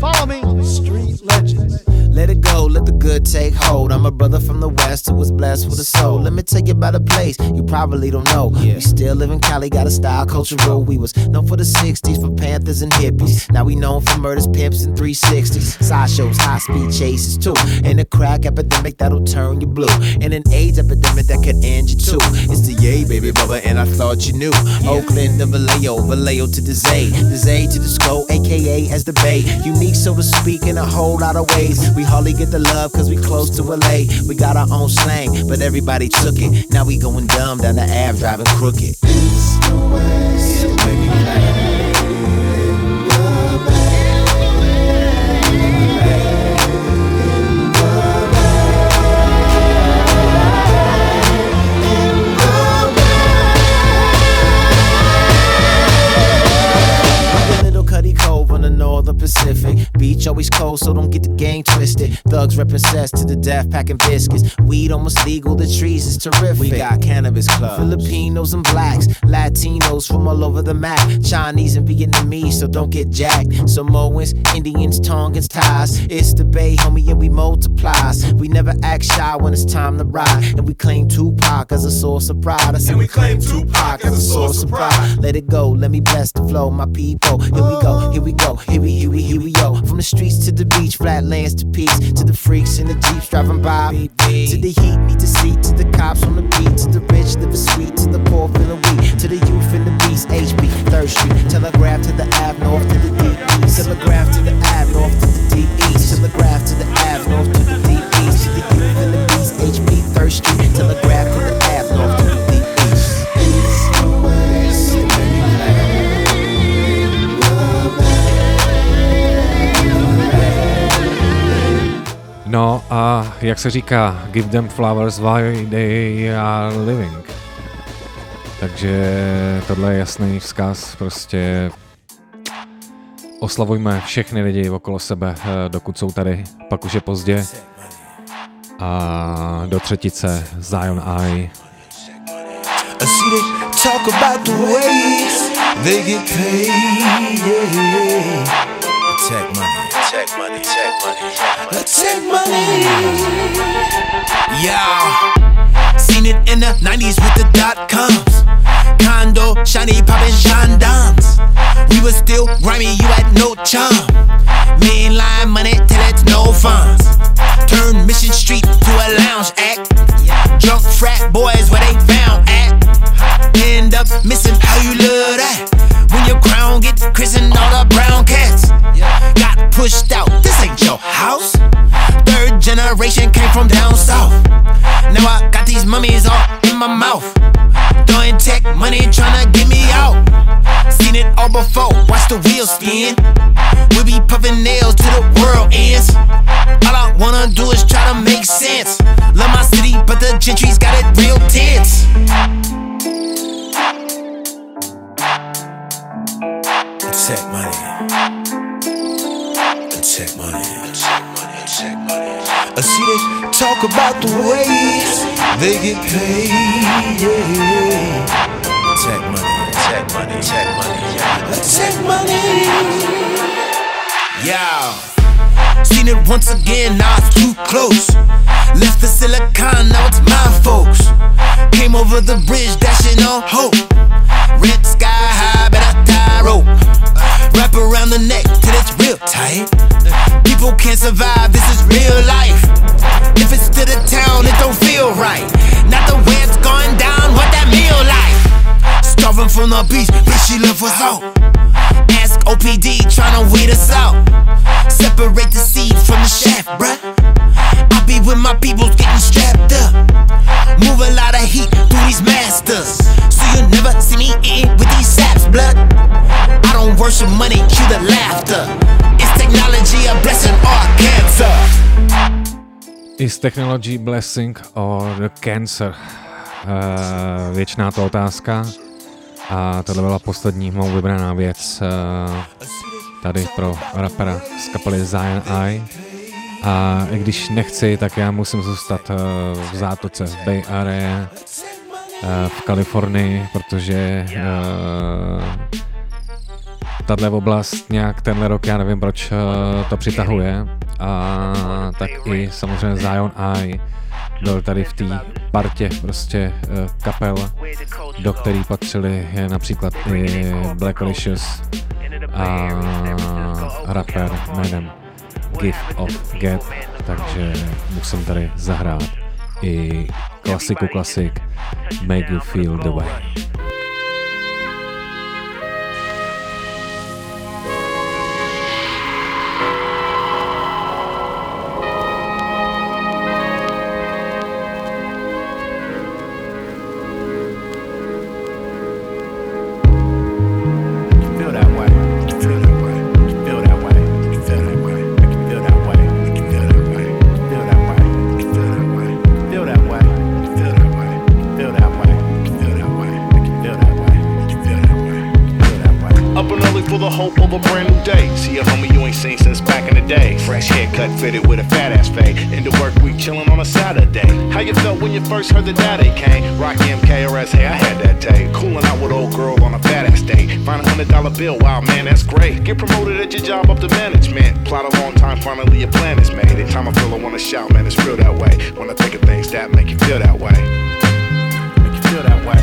follow me. Street legends. Let it go, let the good take hold. I'm a brother from the west who was blessed with a soul. Let me tell you about a place you probably don't know. We still live in Cali, got a style, cultural. We was known for the 60s, for Panthers and hippies. Now we known for murders, pimps and 360s. Side shows, high speed chases too. And a crack epidemic that'll turn you blue. And an AIDS epidemic that could end you too. It's the yay baby bubba and I thought you knew. Oakland to Vallejo, Vallejo to the Zay to the Sco, aka as the Bay. Unique so to speak in a whole lot of ways. We hardly get the love cause we close to LA. We got our own slang, but everybody took it. Now we going dumb down the Ave driving crooked. It's the way, it's the way we play. Northern Pacific beach always cold, so don't get the gang twisted. Thugs reppin' sets to the death, packing biscuits. Weed almost legal, the trees is terrific. We got cannabis clubs, Filipinos and blacks, Latinos from all over the map, Chinese and Vietnamese, so don't get jacked. Samoans, Indians, Tongans, Thais. It's the Bay, homie, and we multiplies. We never act shy when it's time to ride, and we claim Tupac as a source of pride. I said, and we claim Tupac as a source of pride. Let it go, let me bless the flow, my people. Here we go, here we go. Here we go. From the streets to the beach, flatlands to peace, to the freaks in the jeeps driving by. To the heat, need to see. To the cops on the beat. To the rich, living sweet. To the poor, feeling weak. To the youth in the beast, HB, thirsty. Telegraph to the Ave, north to the deep east. Telegraph to the Ave, north to the deep east. Telegraph to the Ave, north to the deep east. To the youth in the beast, HB, thirsty. Telegraph to the Ave, north to the deep east. No a jak se říká, give them flowers while they are living. Takže tohle je jasný vzkaz prostě oslavujme všechny lidi okolo sebe, dokud jsou tady, pak už je pozdě. A do třetice Zion I. Seen it in the 90s with the dot-coms. Condo, shiny, poppin' gendarmes. We was still grimy, you had no charm. Mainline money till it's no funds. Turn Mission Street to a lounge act. Drunk frat boys where they found at. End up missing how you love that. When your crown gets christened, all the brown cats got pushed out, this ain't your house. Third generation came from down south. Now I got these mummies all in my mouth. Doing tech money tryna get me out. Seen it all before, watch the wheels spin. We be puffin' nails till the world ends. All I wanna do is try to make sense. Love my city, but the gentry's got it real tense. Tech money. Tech money. I see they talk about the ways they get paid. Tech money, tech money, tech money, tech money. Yeah, seen it once again, now it's too close. Left the Silicon, now it's my folks. Came over the bridge, dashing on hope. Red sky high, better die rope. Wrap around the neck till it's real tight. People can't survive, this is real life. If it's to the town, it don't feel right. Not the way it's going down, what that meal like. Starving from the beach, bitch, she live for salt. Ask OPD, tryna weed us out. Separate the seeds from the shaft, bruh. I be with my people, getting strapped up. Move a lot of heat through these masters. So you'll never see me in with these saps, blood. I don't worship money, cue the laughter. Is technology a blessing or a cancer? Is technology blessing or the cancer? Věčná to otázka. A tohle byla poslední mou vybraná věc tady pro rapera z kapely Zion I. A i když nechci, tak já musím zůstat v zátoce v Bay Area v Kalifornii, protože tato oblast nějak tenhle rok, já nevím proč to přitahuje. A tak i samozřejmě Zion I byl tady v té partě prostě kapel, do který patřili například i Blackalicious a rapper jménem Gift of Get, takže musím tady zahrát i klasiku klasik Make You Feel The Way. Fitted with a fat ass fade, into work week chillin' on a Saturday. How you felt when you first heard the daddy came? Rock MK or S, hey, I had that day. Coolin' out with old girl on a fat ass day. Find $100 bill, wow man, that's great. Get promoted at your job up to management. Plot a long time, finally your plan is made. Every time I feel I wanna shout, man, it's real that way. When I think of things that make you feel that way. Make you feel that way.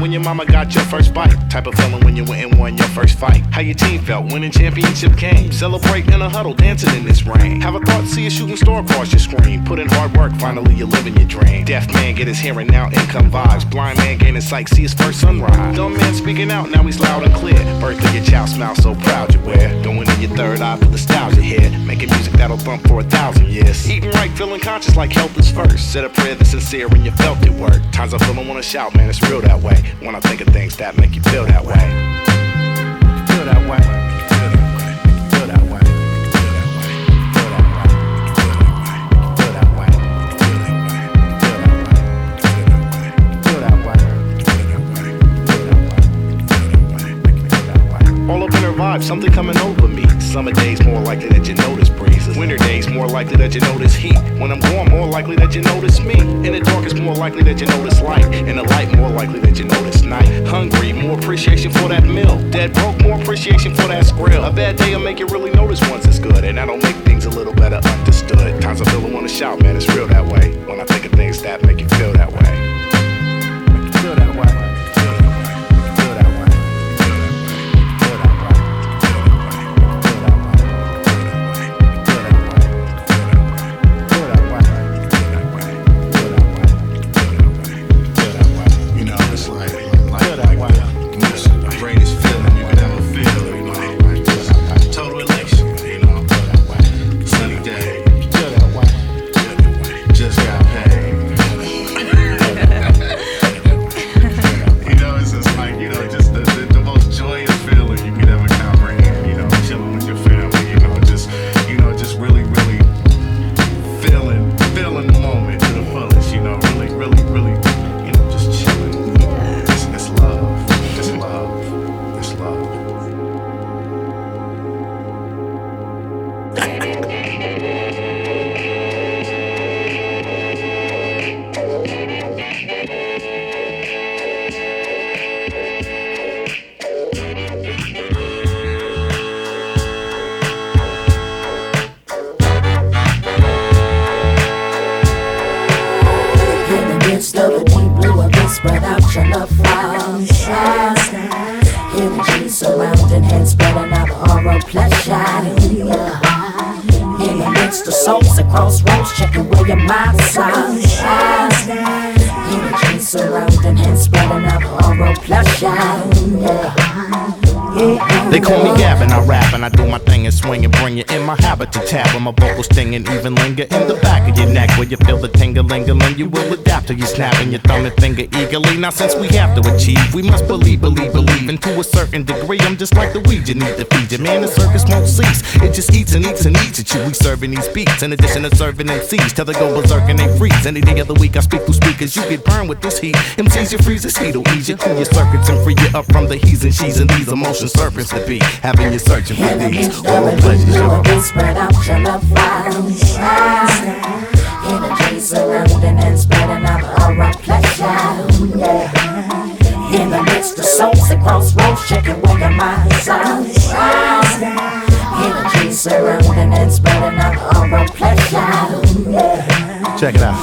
When your mama got your first bite, type of feeling when you went and won your first fight. How your team felt winning championship games. Celebrate in a huddle, dancing in this rain. Have a thought, see a shooting star across your screen. Put in hard work, finally you're living your dream. Deaf man get his hearing now, income vibes. Blind man gain his sight, see his first sunrise. Dumb man speaking out, now he's loud and clear. Birth of your child, smile so proud you wear. Going in your third eye for nostalgia here. Making music that'll thump for 1,000 years. Eating right, feeling conscious like health is first. Said a prayer that's sincere when you felt it work. Times I feel I wanna shout, man, it's real that way. When I think of things that make you feel that way. Feel that way. Feel that way. Feel that way. something coming over me. Summer days more likely that you notice breezes. Winter days more likely that you notice heat. When I'm gone more likely that you notice me. In the dark it's more likely that you notice light. In the light more likely that you notice night. Hungry, more appreciation for that meal. Dead broke, more appreciation for that skrill. A bad day'll make you really notice once it's good. And I don't make things a little better understood. Times I feel I wanna shout, man, it's real that way. When I think of things that make you feel that way. You feel the tingle-ling-a-ling, you will adapt till you snapping your thumb and finger eagerly. Now since we have to achieve, we must believe, and to a certain degree, I'm just like the weed you need to feed you. Man, the circus won't cease, it just eats and eats at you. We serving these beats, in addition to serving MCs, till they go berserk and they freeze. Any day of the week I speak through speakers, you get burned with this heat. MCs, you freeze, this heat'll ease you through your circuits and free you up from the he's and she's and these emotion serpents to be, having you searching for these oral pleasures. Spread out your love flowers. Energy surrounding and spreading out our pleasure, yeah. In the midst of souls and crossroads, checking where your mind is on. Energy surrounding and spreading out our pleasure, yeah. Check it out.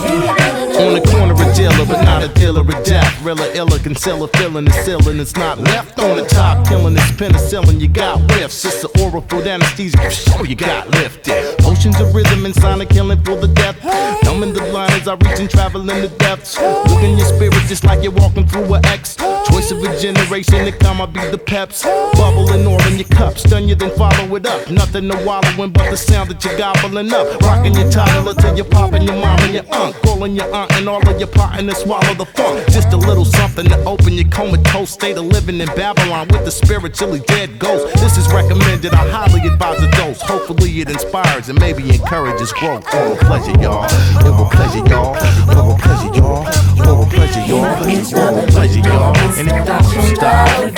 On the corner a dealer, but not a dealer of death. Rilla, illa, concealer, filling is sealing. It's not left on the top, killing this penicillin. You got whiffs, it's an oral food anesthesia. Sure, you got lifted. Oceans of rhythm and sonic killing for the death. Numbing the blind as I reach and travel in the depths. Look in your spirit just like you're walking through an X. Choice of a generation to come, I'll be the peps. Bubbling or in your cup, stun you then follow it up. Nothing to wallowing but the sound that you're gobbling up. Rocking your toddler till you're popping your mom and your aunt. Calling your aunt and all of your pot and to swallow the funk. Just a little something to open your comatose state of living in Babylon with the spiritually dead ghost. This is recommended, I highly advise a dose. Hopefully it inspires and maybe encourages growth. Oral pleasure, y'all. Oral pleasure, y'all. Oral pleasure, y'all. Oral pleasure, y'all. Oral pleasure, y'all. And it don't stop.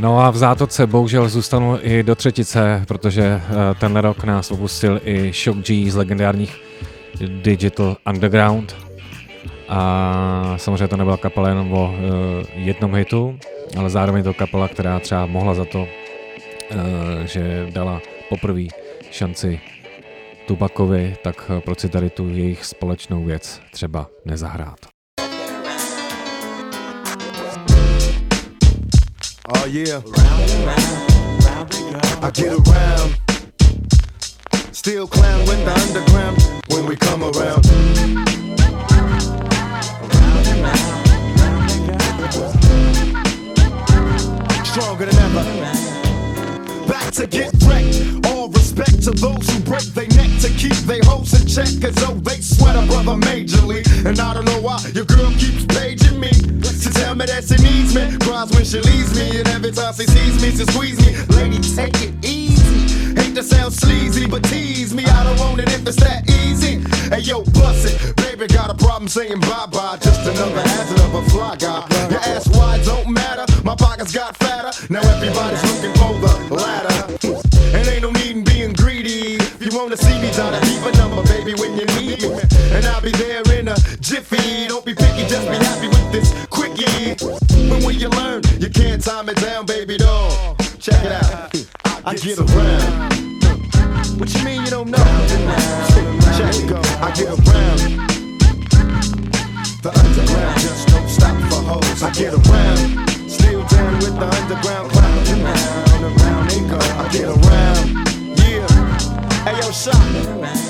No a v zátoce bohužel zůstanu i do třetice, protože ten rok nás opustil i Shock G z legendárních Digital Underground. A samozřejmě to nebyla kapela jenom o jednom hitu, ale zároveň to kapela, která třeba mohla za to, že dala poprvé šanci Tupakovi, tak proč si tady tu jejich společnou věc třeba nezahrát. Oh yeah, round and round, round and round. I get around, still clown with the underground when we come around. Round and round, never. Back to get wrecked. All respect to those who break their neck to keep their hoes in check, cause though they sweat a brother majorly. And I don't know why your girl keeps paging me to tell me that she needs me. Cries when she leaves me, and every time she sees me, she squeeze me. Lady, take it easy. Hate to sound sleazy, but tease me. I don't want it if it's that easy. Hey yo, bust it. Baby, got a problem saying bye-bye. Just another hazard of a fly guy. Your ass wide don't matter. My pockets got fatter. Now everybody's looking for the ladder. And ain't no need in being greedy. If you wanna see me, try to keep a number, baby, when you need me. And I'll be there in a jiffy. Don't be picky, just be happy with this quickie. But when you learn, you can't time it down, baby doll. Check it out. I get around. What you mean you don't know? Check it go. I get around. The underground just don't stop for hoes. I get around. Still down with the underground clown. Around and go. I get around. Yeah. Hey yo, Shock.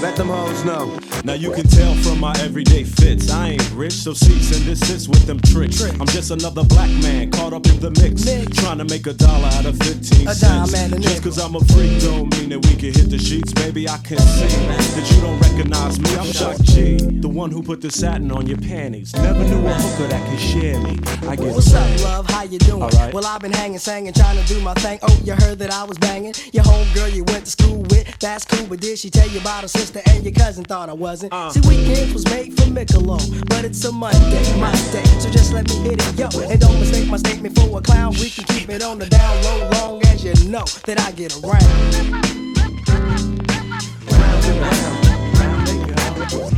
Let them hoes know. Now you can tell from my everyday fits I ain't rich, so cease and desist with them tricks. I'm just another black man caught up in the mix. Trying to make $1 out of 15 cents. Just cause I'm a freak don't mean that we can hit the sheets. Baby, I can see that you don't recognize me. I'm Shock G, the one who put the satin on your panties. Never knew a hooker that could share me. I get what's up, love? How you doing? Right. Well, I've been hanging, singing, trying to do my thing. Oh, you heard that I was banging your homegirl you went to school with. That's cool, but did she tell you about her sister and your cousin? Thought I was. See, weekend was made for Michelob, but it's a Monday, my day, so just let me hit it, yo. And don't mistake my statement for a clown. We can keep it on the down low, long as you know that I get around. Round and round, round and round.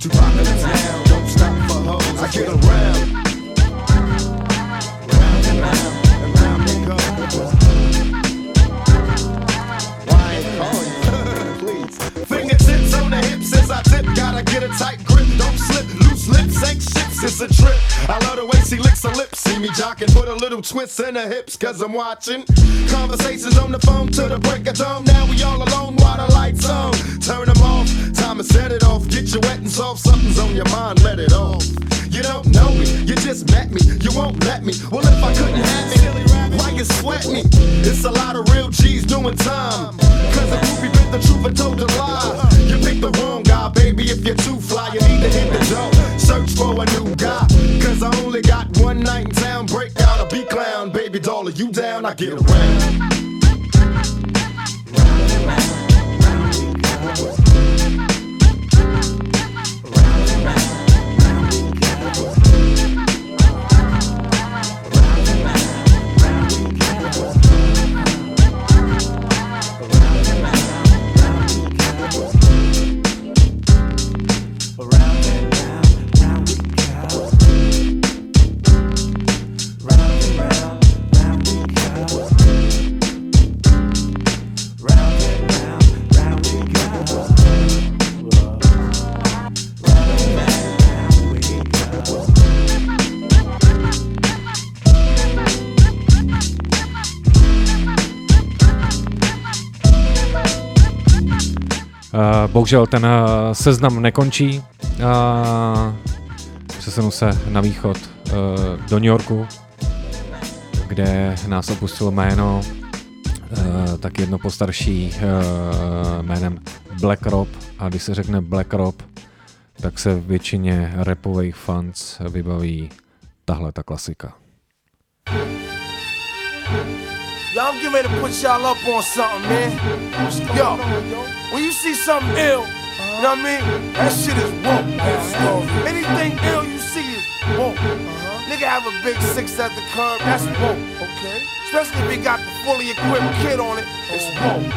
Tupac in town, don't stop for hoes. I get around. Round and round, and round and go. Why ain't calling? Fingertips on the hips as I tip. Gotta get a tight grip, don't slip. Loose lips ain't ships, it's a trip. I love the way she licks her lips. See me jockin', put a little twist in her hips. Cause I'm watching conversations on the phone to the break of dawn. Now we all alone while the lights on. Turn them off, time to set it off. Get you wet and soft, something's on your mind, let it off. You don't know me, you just met me. You won't let me, well if I couldn't have it, why you sweat me? It's a lot of real G's doing time. Cause a groupie bit the truth and told a lie. You picked the wrong guy, baby, if you're too fly. You need to hit the door, search for a new guy. Cause I only got one night in town. Break out a B-clown, baby doll, are you down? I get around. Round and round, round we go. Round and round, round we go. Round and round, round we go. Round and round, round we go. Round and round, round we go. Round and round, round we go. Round and round, round we go. Round and round, round we go. Bohužel ten seznam nekončí. Přesunu se na východ do New Yorku, kde nás opustilo jméno tak jedno postarší jménem Black Rob. A když se řekne Black Rob, tak se většině rapových fans vybaví tahle ta klasika. Y'all get ready to put y'all up on something, man. Yo, when you see something ill, you know what I mean? That shit is woke. Anything ill you see is woke. Nigga have a big six at the curb, that's woke. Okay. Especially if it got the fully equipped kid on it, it's woke.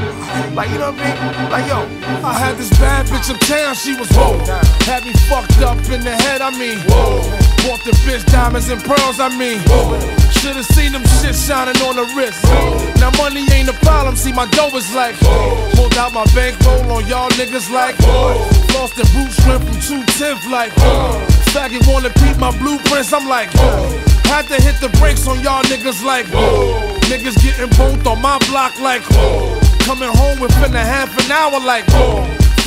Like, you know what I mean? Like, yo, I had this bad bitch in town, she was woke. Had me fucked up in the head, I mean, woke. Bought the bitch diamonds and pearls, I mean, woke. Should've seen them shit shining on the wrist. Now money ain't a problem, see my dough is like pulled out my bankroll on y'all niggas like lost the boot strength from 2/10 like faggot wanna peep my blueprints, I'm like had to hit the brakes on y'all niggas like niggas getting both on my block like coming home within a half an hour like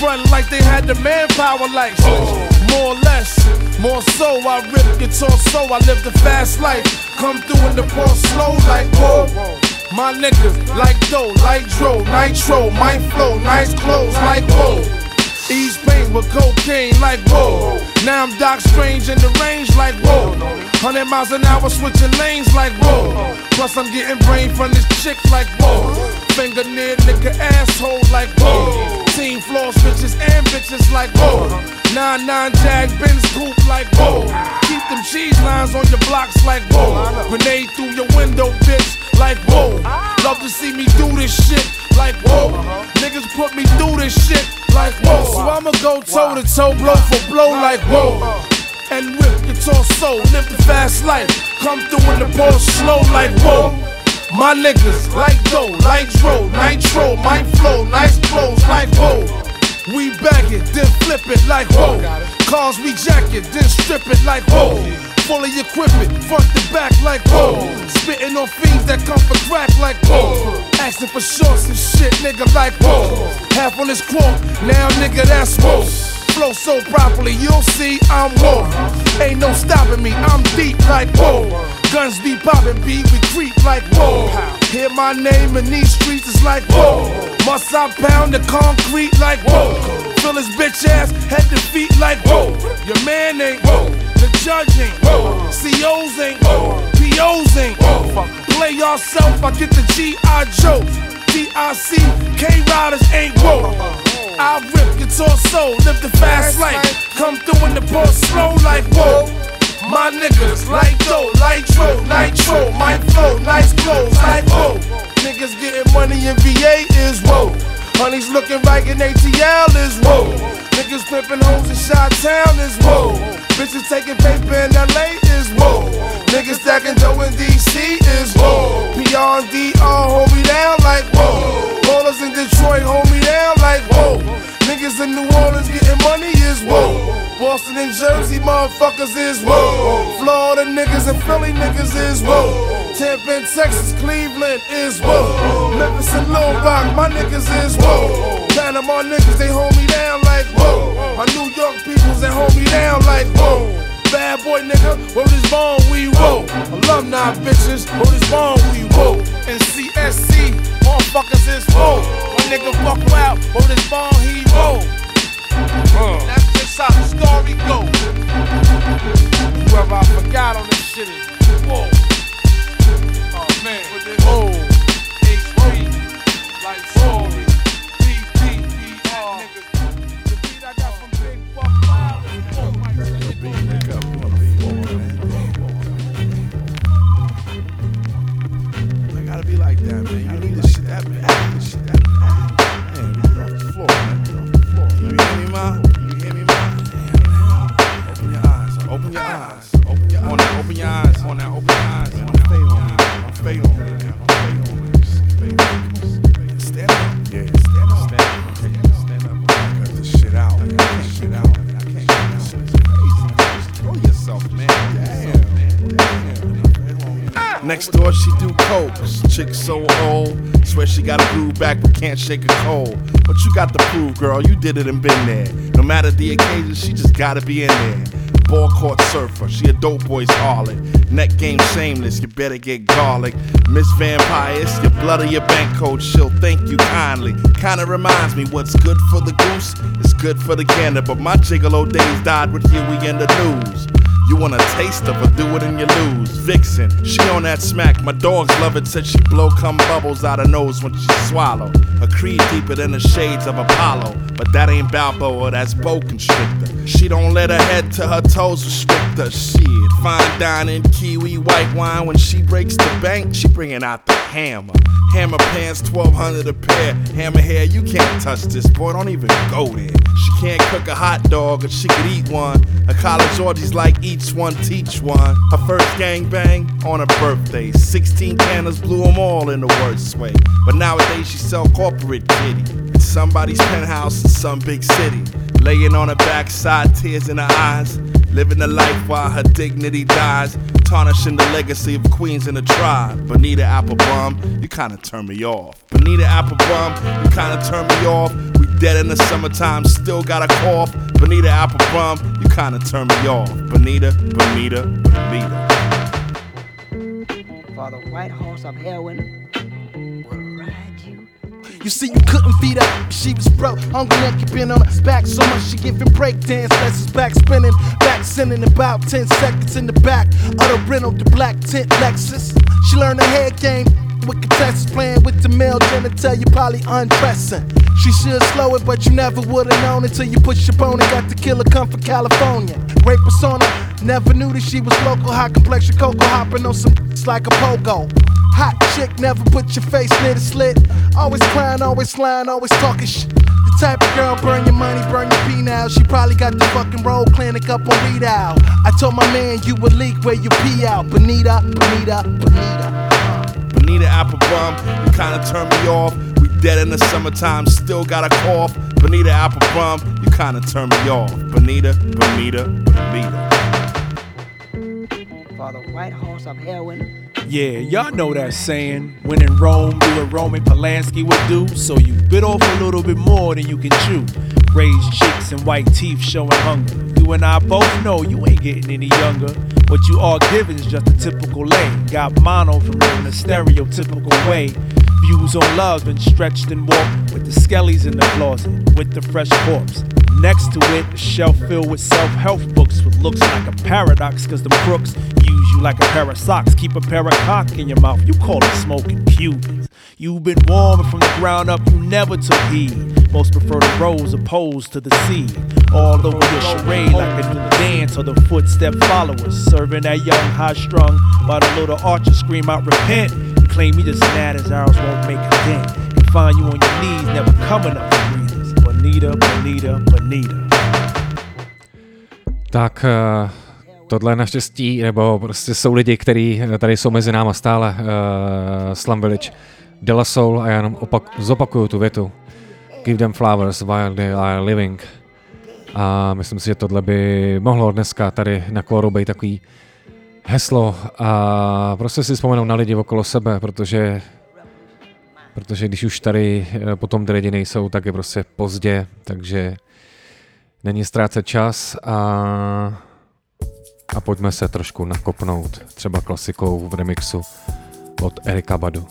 front like they had the manpower like more or less. More so, I rip guitar, so I live the fast life. Come through in the poor slow like whoa. My niggas like dough, like dro, nitro, mind flow, nice clothes like whoa. Ease pain with cocaine like whoa. Now I'm Doc Strange in the range like whoa. 100 miles an hour switching lanes like whoa. Plus I'm getting brain from this chick like whoa. Finger near nigga asshole like whoa. Team floor switches and bitches like whoa. 9-9 Jag Benz coupe like whoa. Keep them cheese lines on your blocks like whoa. Grenade through your window bitch like whoa. Love to see me do this shit like whoa. Niggas put me through this shit like whoa. So I'ma go toe to toe, blow for blow like whoa. And rip your torso, live the fast life. Come through in the ball slow like whoa. My niggas like dough, like dro, nitro, my flow, nice clothes like whoa. We back it, then flip it like whoa. Cars we jack it, then strip it like whoa. Fully equipped it, front to back like whoa. Spitting on fiends that come for crack like whoa. Asking for shorts and shit, nigga like whoa. Half on this quote, now nigga that's whoa. Flow so properly, you'll see I'm whoa. Ain't no stopping me, I'm deep like whoa. Guns be popping, B, we creep like whoa. Hear my name in these streets, it's like whoa. Must I pound the concrete like whoa. Feel his bitch ass, head to feet like whoa. Your man ain't whoa, the judge ain't whoa, COs ain't whoa, POs ain't whoa. Play yourself, I get the G.I. Joe, D.I.C.K. Riders ain't whoa. I rip your torso, live the fast life. Come through in the ball slow like whoa. My niggas like dough, like dro, nitro, my flow, nice clothes like whoa. Niggas getting money in VA is whoa. Honey's looking right in ATL is whoa. Niggas flipping hoes in Chi-Town is whoa. Bitches taking paper in LA is whoa. Niggas stacking dough in DC is whoa. Beyond DR hold me down like whoa. Ballers in Detroit hold me down like whoa. Niggas in New Orleans getting money is whoa. Boston and Jersey motherfuckers is whoa. Florida niggas and Philly niggas is whoa. Tampa and Texas, Cleveland is whoa. Memphis and Little Rock, my niggas is whoa. Panama niggas, they hold me down like whoa. My New York peoples, they hold me down like whoa. Bad boy nigga, where is born we whoa. Alumni bitches, where is born we whoa. And CSC, motherfuckers is whoa. My nigga fuck out, where is born he whoa. That's just how the story goes. Whoever I forgot on this shit is whoa. Oh man, whoa. H3, like whoa. Be like that, man. You need this shit that bad. This shit that bad. Man, you get off the floor, man. Get off the floor. You hear me, man? Open your eyes. Stay on me now. Stand up. Yeah, stand up. Cut this shit out. I can't get out. Throw yourself, man. Next door she do coke, chick so old, swear she got a blue back but can't shake a cold. But you got the proof, girl, you did it and been there. No matter the occasion, she just gotta be in there. Ball court surfer, she a dope boy's harlot. Neck game shameless, you better get garlic. Miss Vampires, your blood or your bank code, she'll thank you kindly. Kinda reminds me what's good for the goose is good for the gander. But my gigolo days died with Huey and the News. You want a taste of her, do it and you lose. Vixen, she on that smack. My dogs love it, said she blow cum bubbles out her nose when she swallow. A creed deeper than the shades of Apollo. But that ain't Balboa, that's boa constrictor. She don't let her head to her toes restrict her. Shit, fine dining, kiwi, white wine. When she breaks the bank, she bringing out the hammer. Hammer pants, $1,200 a pair. Hammer hair, you can't touch this, boy, don't even go there. She can't cook a hot dog, but she could eat one. Her college orgies like each one, teach one. Her first gangbang on her birthday. 16 canners blew them all in the worst way. But nowadays she sell corporate kitty. In somebody's penthouse in some big city. Laying on her backside, tears in her eyes. Living a life while her dignity dies. Tarnishing the legacy of queens in the tribe. Bonita Applebum, you kinda turn me off. We Dead in the summertime, still got a cough. Bonita Applebum, you kinda turn me off. Bonita, Bonita, Bonita. For the white horse of heroin will ride you. You see, you couldn't feed up. She was broke, hungry, naked, been on her back so much she giving breakdance lessons, back spinning, back sending about 10 seconds in the back of the rental, the black tent Lexus. She learned her head game with contestants playing with the male genital. You probably undressing. She should slow it, but you never would've known until you pushed your bone and got the killer come from California. Rape persona, never knew that she was local. High complexion, cocoa hopping on some like a pogo. Hot chick, never put your face near the slit. Always crying, always lying, always talking shit. The type of girl, burn your money, burn your pee now. She probably got the fucking road clinic up on readout. I told my man you would leak where you pee out. Bonita, Bonita, Bonita. Bonita Applebum, you kinda turn me off. We dead in the summertime, still got a cough. Bonita Applebum, you kinda turn me off. Bonita, Bonita, Bonita. For the white horse of heroin. Yeah, y'all know that saying, when in Rome, do what Roman Polanski would do, so you bit off a little bit more than you can chew. Raised cheeks and white teeth showing hunger. You and I both know you ain't getting any younger. What you are giving is just a typical lane. Got mono from living a stereotypical way. Views on love and stretched and walked, with the skellies in the closet, with the fresh corpse. Next to it, a shelf filled with self-help books, with looks like a paradox, cause them crooks use you like a pair of socks. Keep a pair of cock in your mouth, you call it smoking Cubans. You've been warm and from the ground up, you never took heed. Most prefer the rose opposed to the seed. All over your charade like a new dance, or the footstep followers, serving that young high strung, by the little archer scream out repent. You claim you just mad as arrows won't make a dent. Can find you on your knees, never coming up for reasons. Bonita, Bonita, Bonita. Tak tohle naštěstí, nebo prostě jsou lidi, kteří tady jsou mezi náma stále. Slum Village, De La Soul, a já jenom zopakuju tu větu. Give them flowers while they are living. A myslím si, že tohle by mohlo dneska tady na kóru být takový heslo a prostě si vzpomenout na lidi okolo sebe, protože když už tady potom ty lidi nejsou, tak je prostě pozdě, takže není ztrácet čas a pojďme se trošku nakopnout, třeba klasikou v remixu od Erika Badu.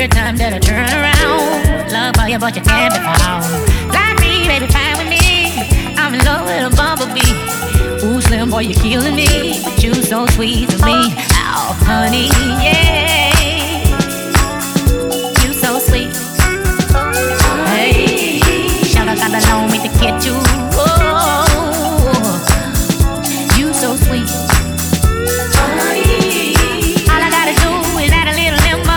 Every time that I turn around, love for you, but you can't be found. Like me, baby, fine with me. I'm in love with a bumblebee. Ooh, Slim boy, you're killing me, but you so sweet to me. Oh, honey, yeah, you so sweet. Hey, shout out to the long way to get you. Oh, you so sweet. All I gotta do is add a little lemon.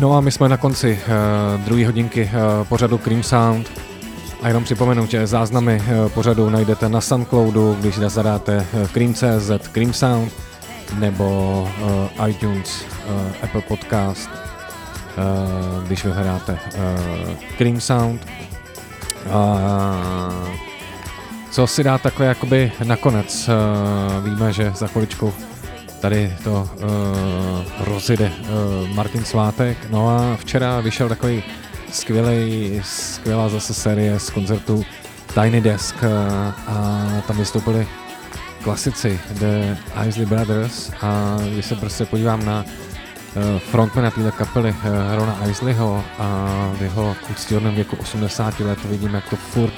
No a my jsme na konci druhé hodinky pořadu Cream Sound. A jenom připomenu, že záznamy pořadu najdete na SoundCloudu, když zadáte Cream.cz Cream Sound nebo iTunes, Apple Podcast, když vyhledáte Cream Sound. Co si dá takhle jakoby nakonec? Víme, že za chviličku tady to rozjede Martin Svátek. No a včera vyšel takový skvělá zase série z koncertu Tiny Desk a tam vystoupili klasici The Isley Brothers a když se prostě podívám na frontmana téhle kapely Rona Isleyho a v jeho úctyhodném věku 80 let vidím, jak to furt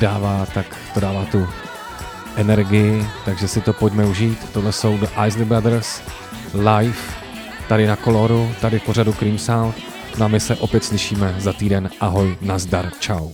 dává, tak to dává tu energii, takže si to pojďme užít. Tohle jsou The Isley Brothers live, tady na Coloru, tady v pořadu Cream Sound. No my se opět slyšíme za týden. Ahoj, nazdar, čau.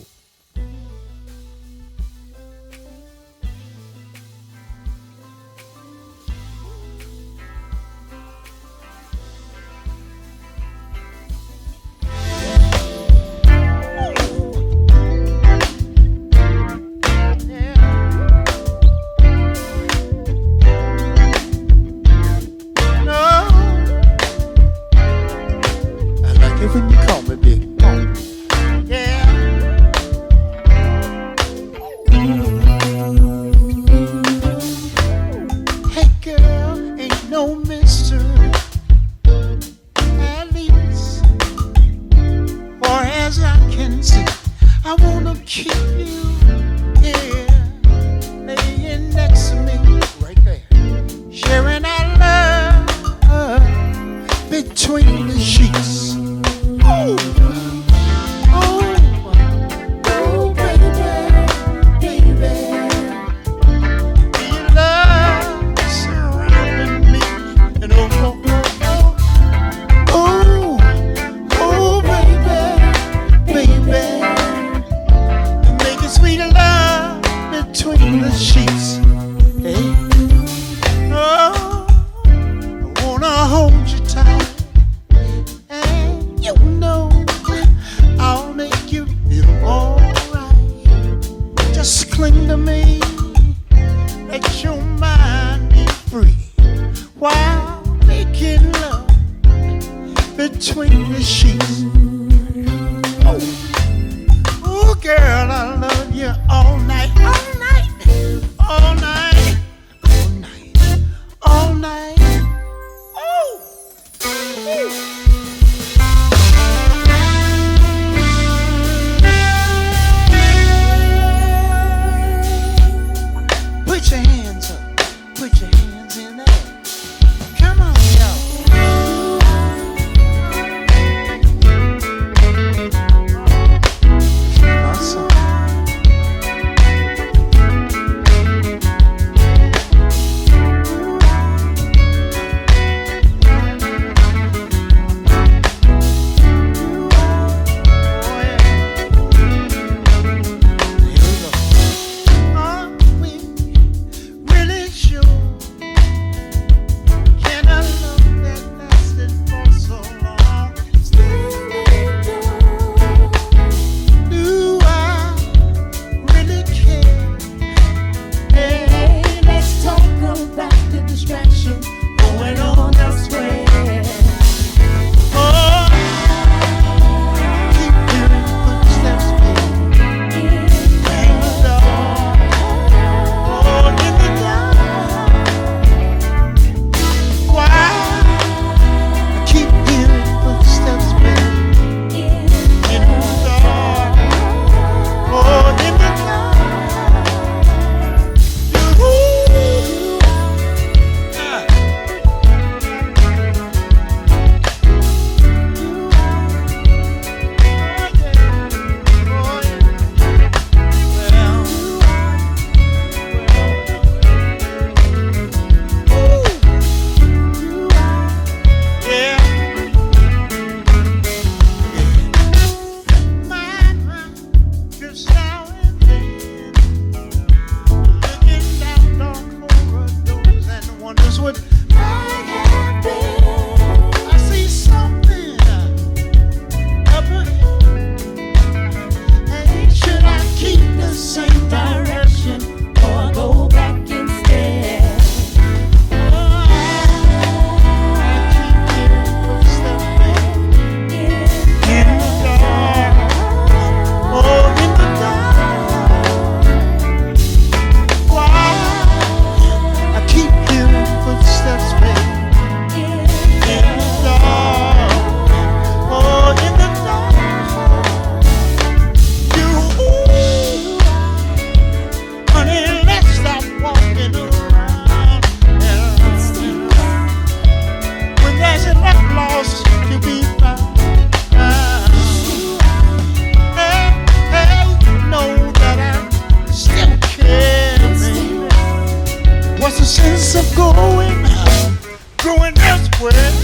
friend.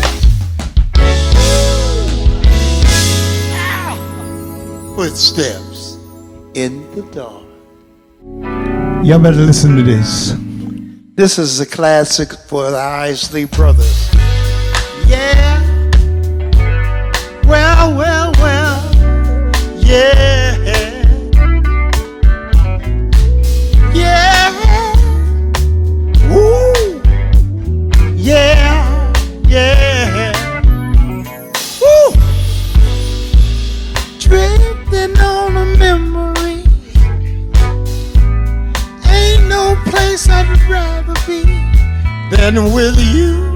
Footsteps in the dark. You better listen to this. This is a classic for the Isley Brothers. Yeah. Well, well, well. Yeah. Yeah. Woo. Yeah. Yeah. Woo. Drifting on a memory. Ain't no place I'd rather be than with you.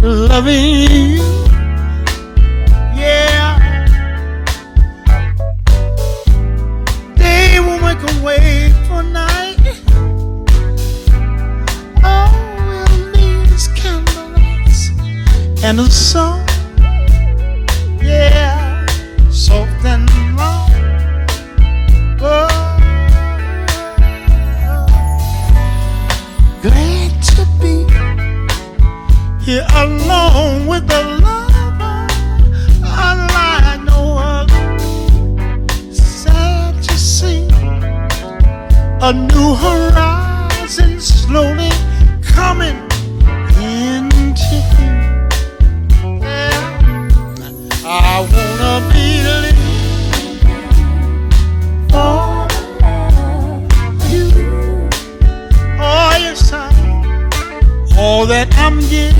Loving you. Yeah. Day will make a way for night. All we'll need is candlelights and a song. Yeah, soft and long. Oh. Glad to be here alone with the lover, unlike no other. Sad to see a new horizon slowly coming into view. Yeah. I wanna be living for you. Oh yes, I. All that I'm getting.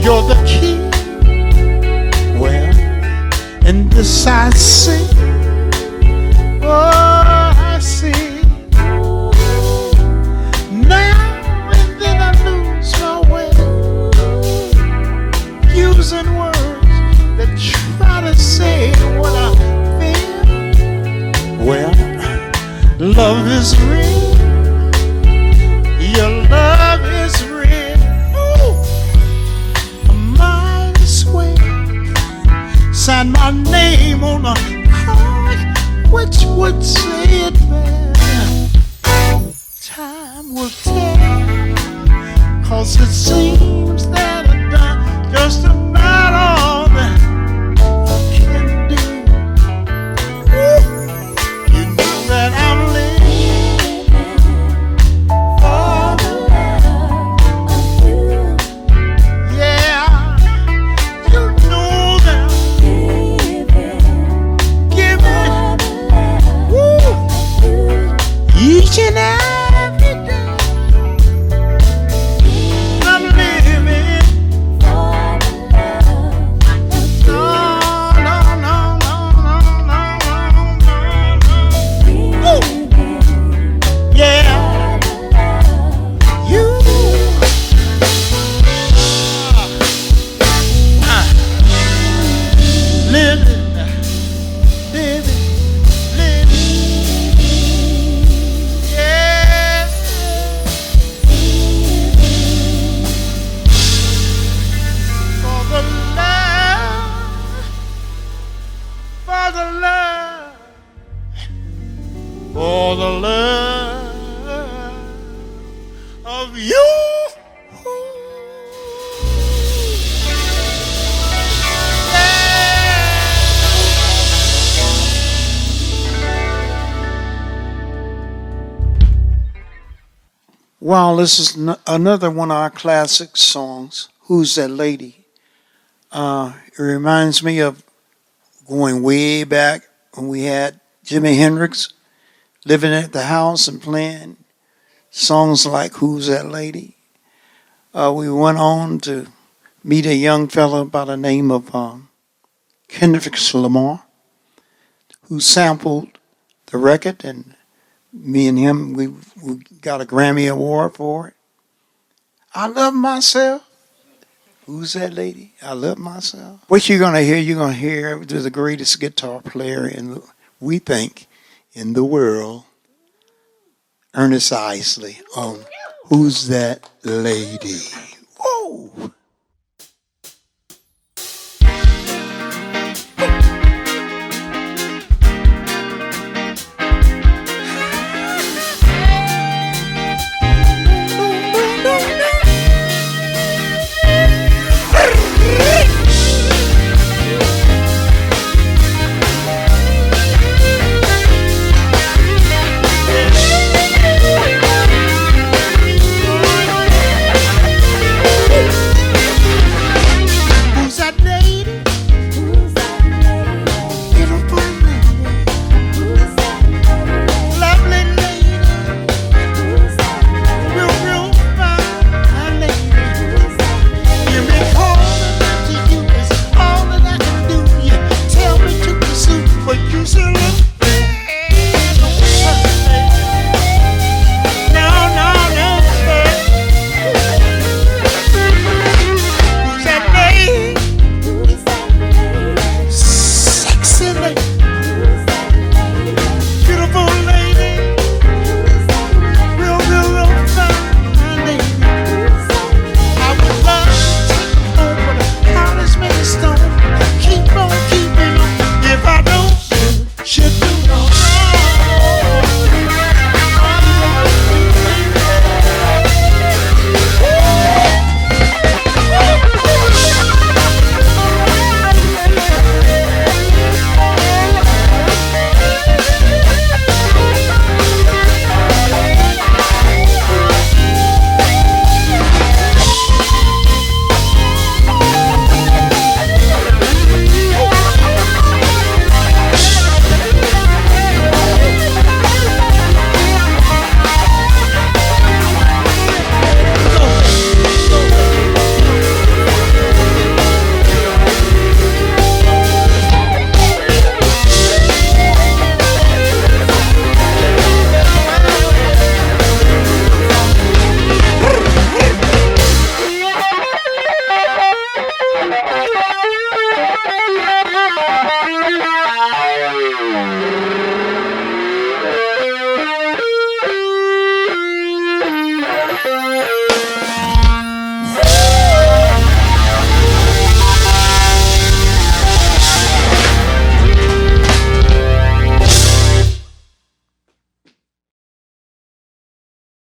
You're the key. Well, and this I see. Oh, I see. Now and then I lose my way, using words that try to say what I feel. Well, love is real. Your love is real. Sign my name on a card, which would say it better. Time will tell, cause it seems that I've done just about all that I can do. Ooh, you know that I'm living for love. Yeah, you know. Each and every day I'm living for the love. No. Ooh. Yeah. You. For the love of you. Well, this is another one of our classic songs, Who's That Lady? It reminds me of going way back when we had Jimi Hendrix living at the house and playing songs like Who's That Lady? We went on to meet a young fellow by the name of Kendrick Lamar, who sampled the record, and me and him, we got a Grammy Award for it. I love myself. Who's that lady? I love myself. What you're going to hear the greatest guitar player in, we think, in the world, Ernest Isley on Who's That Lady?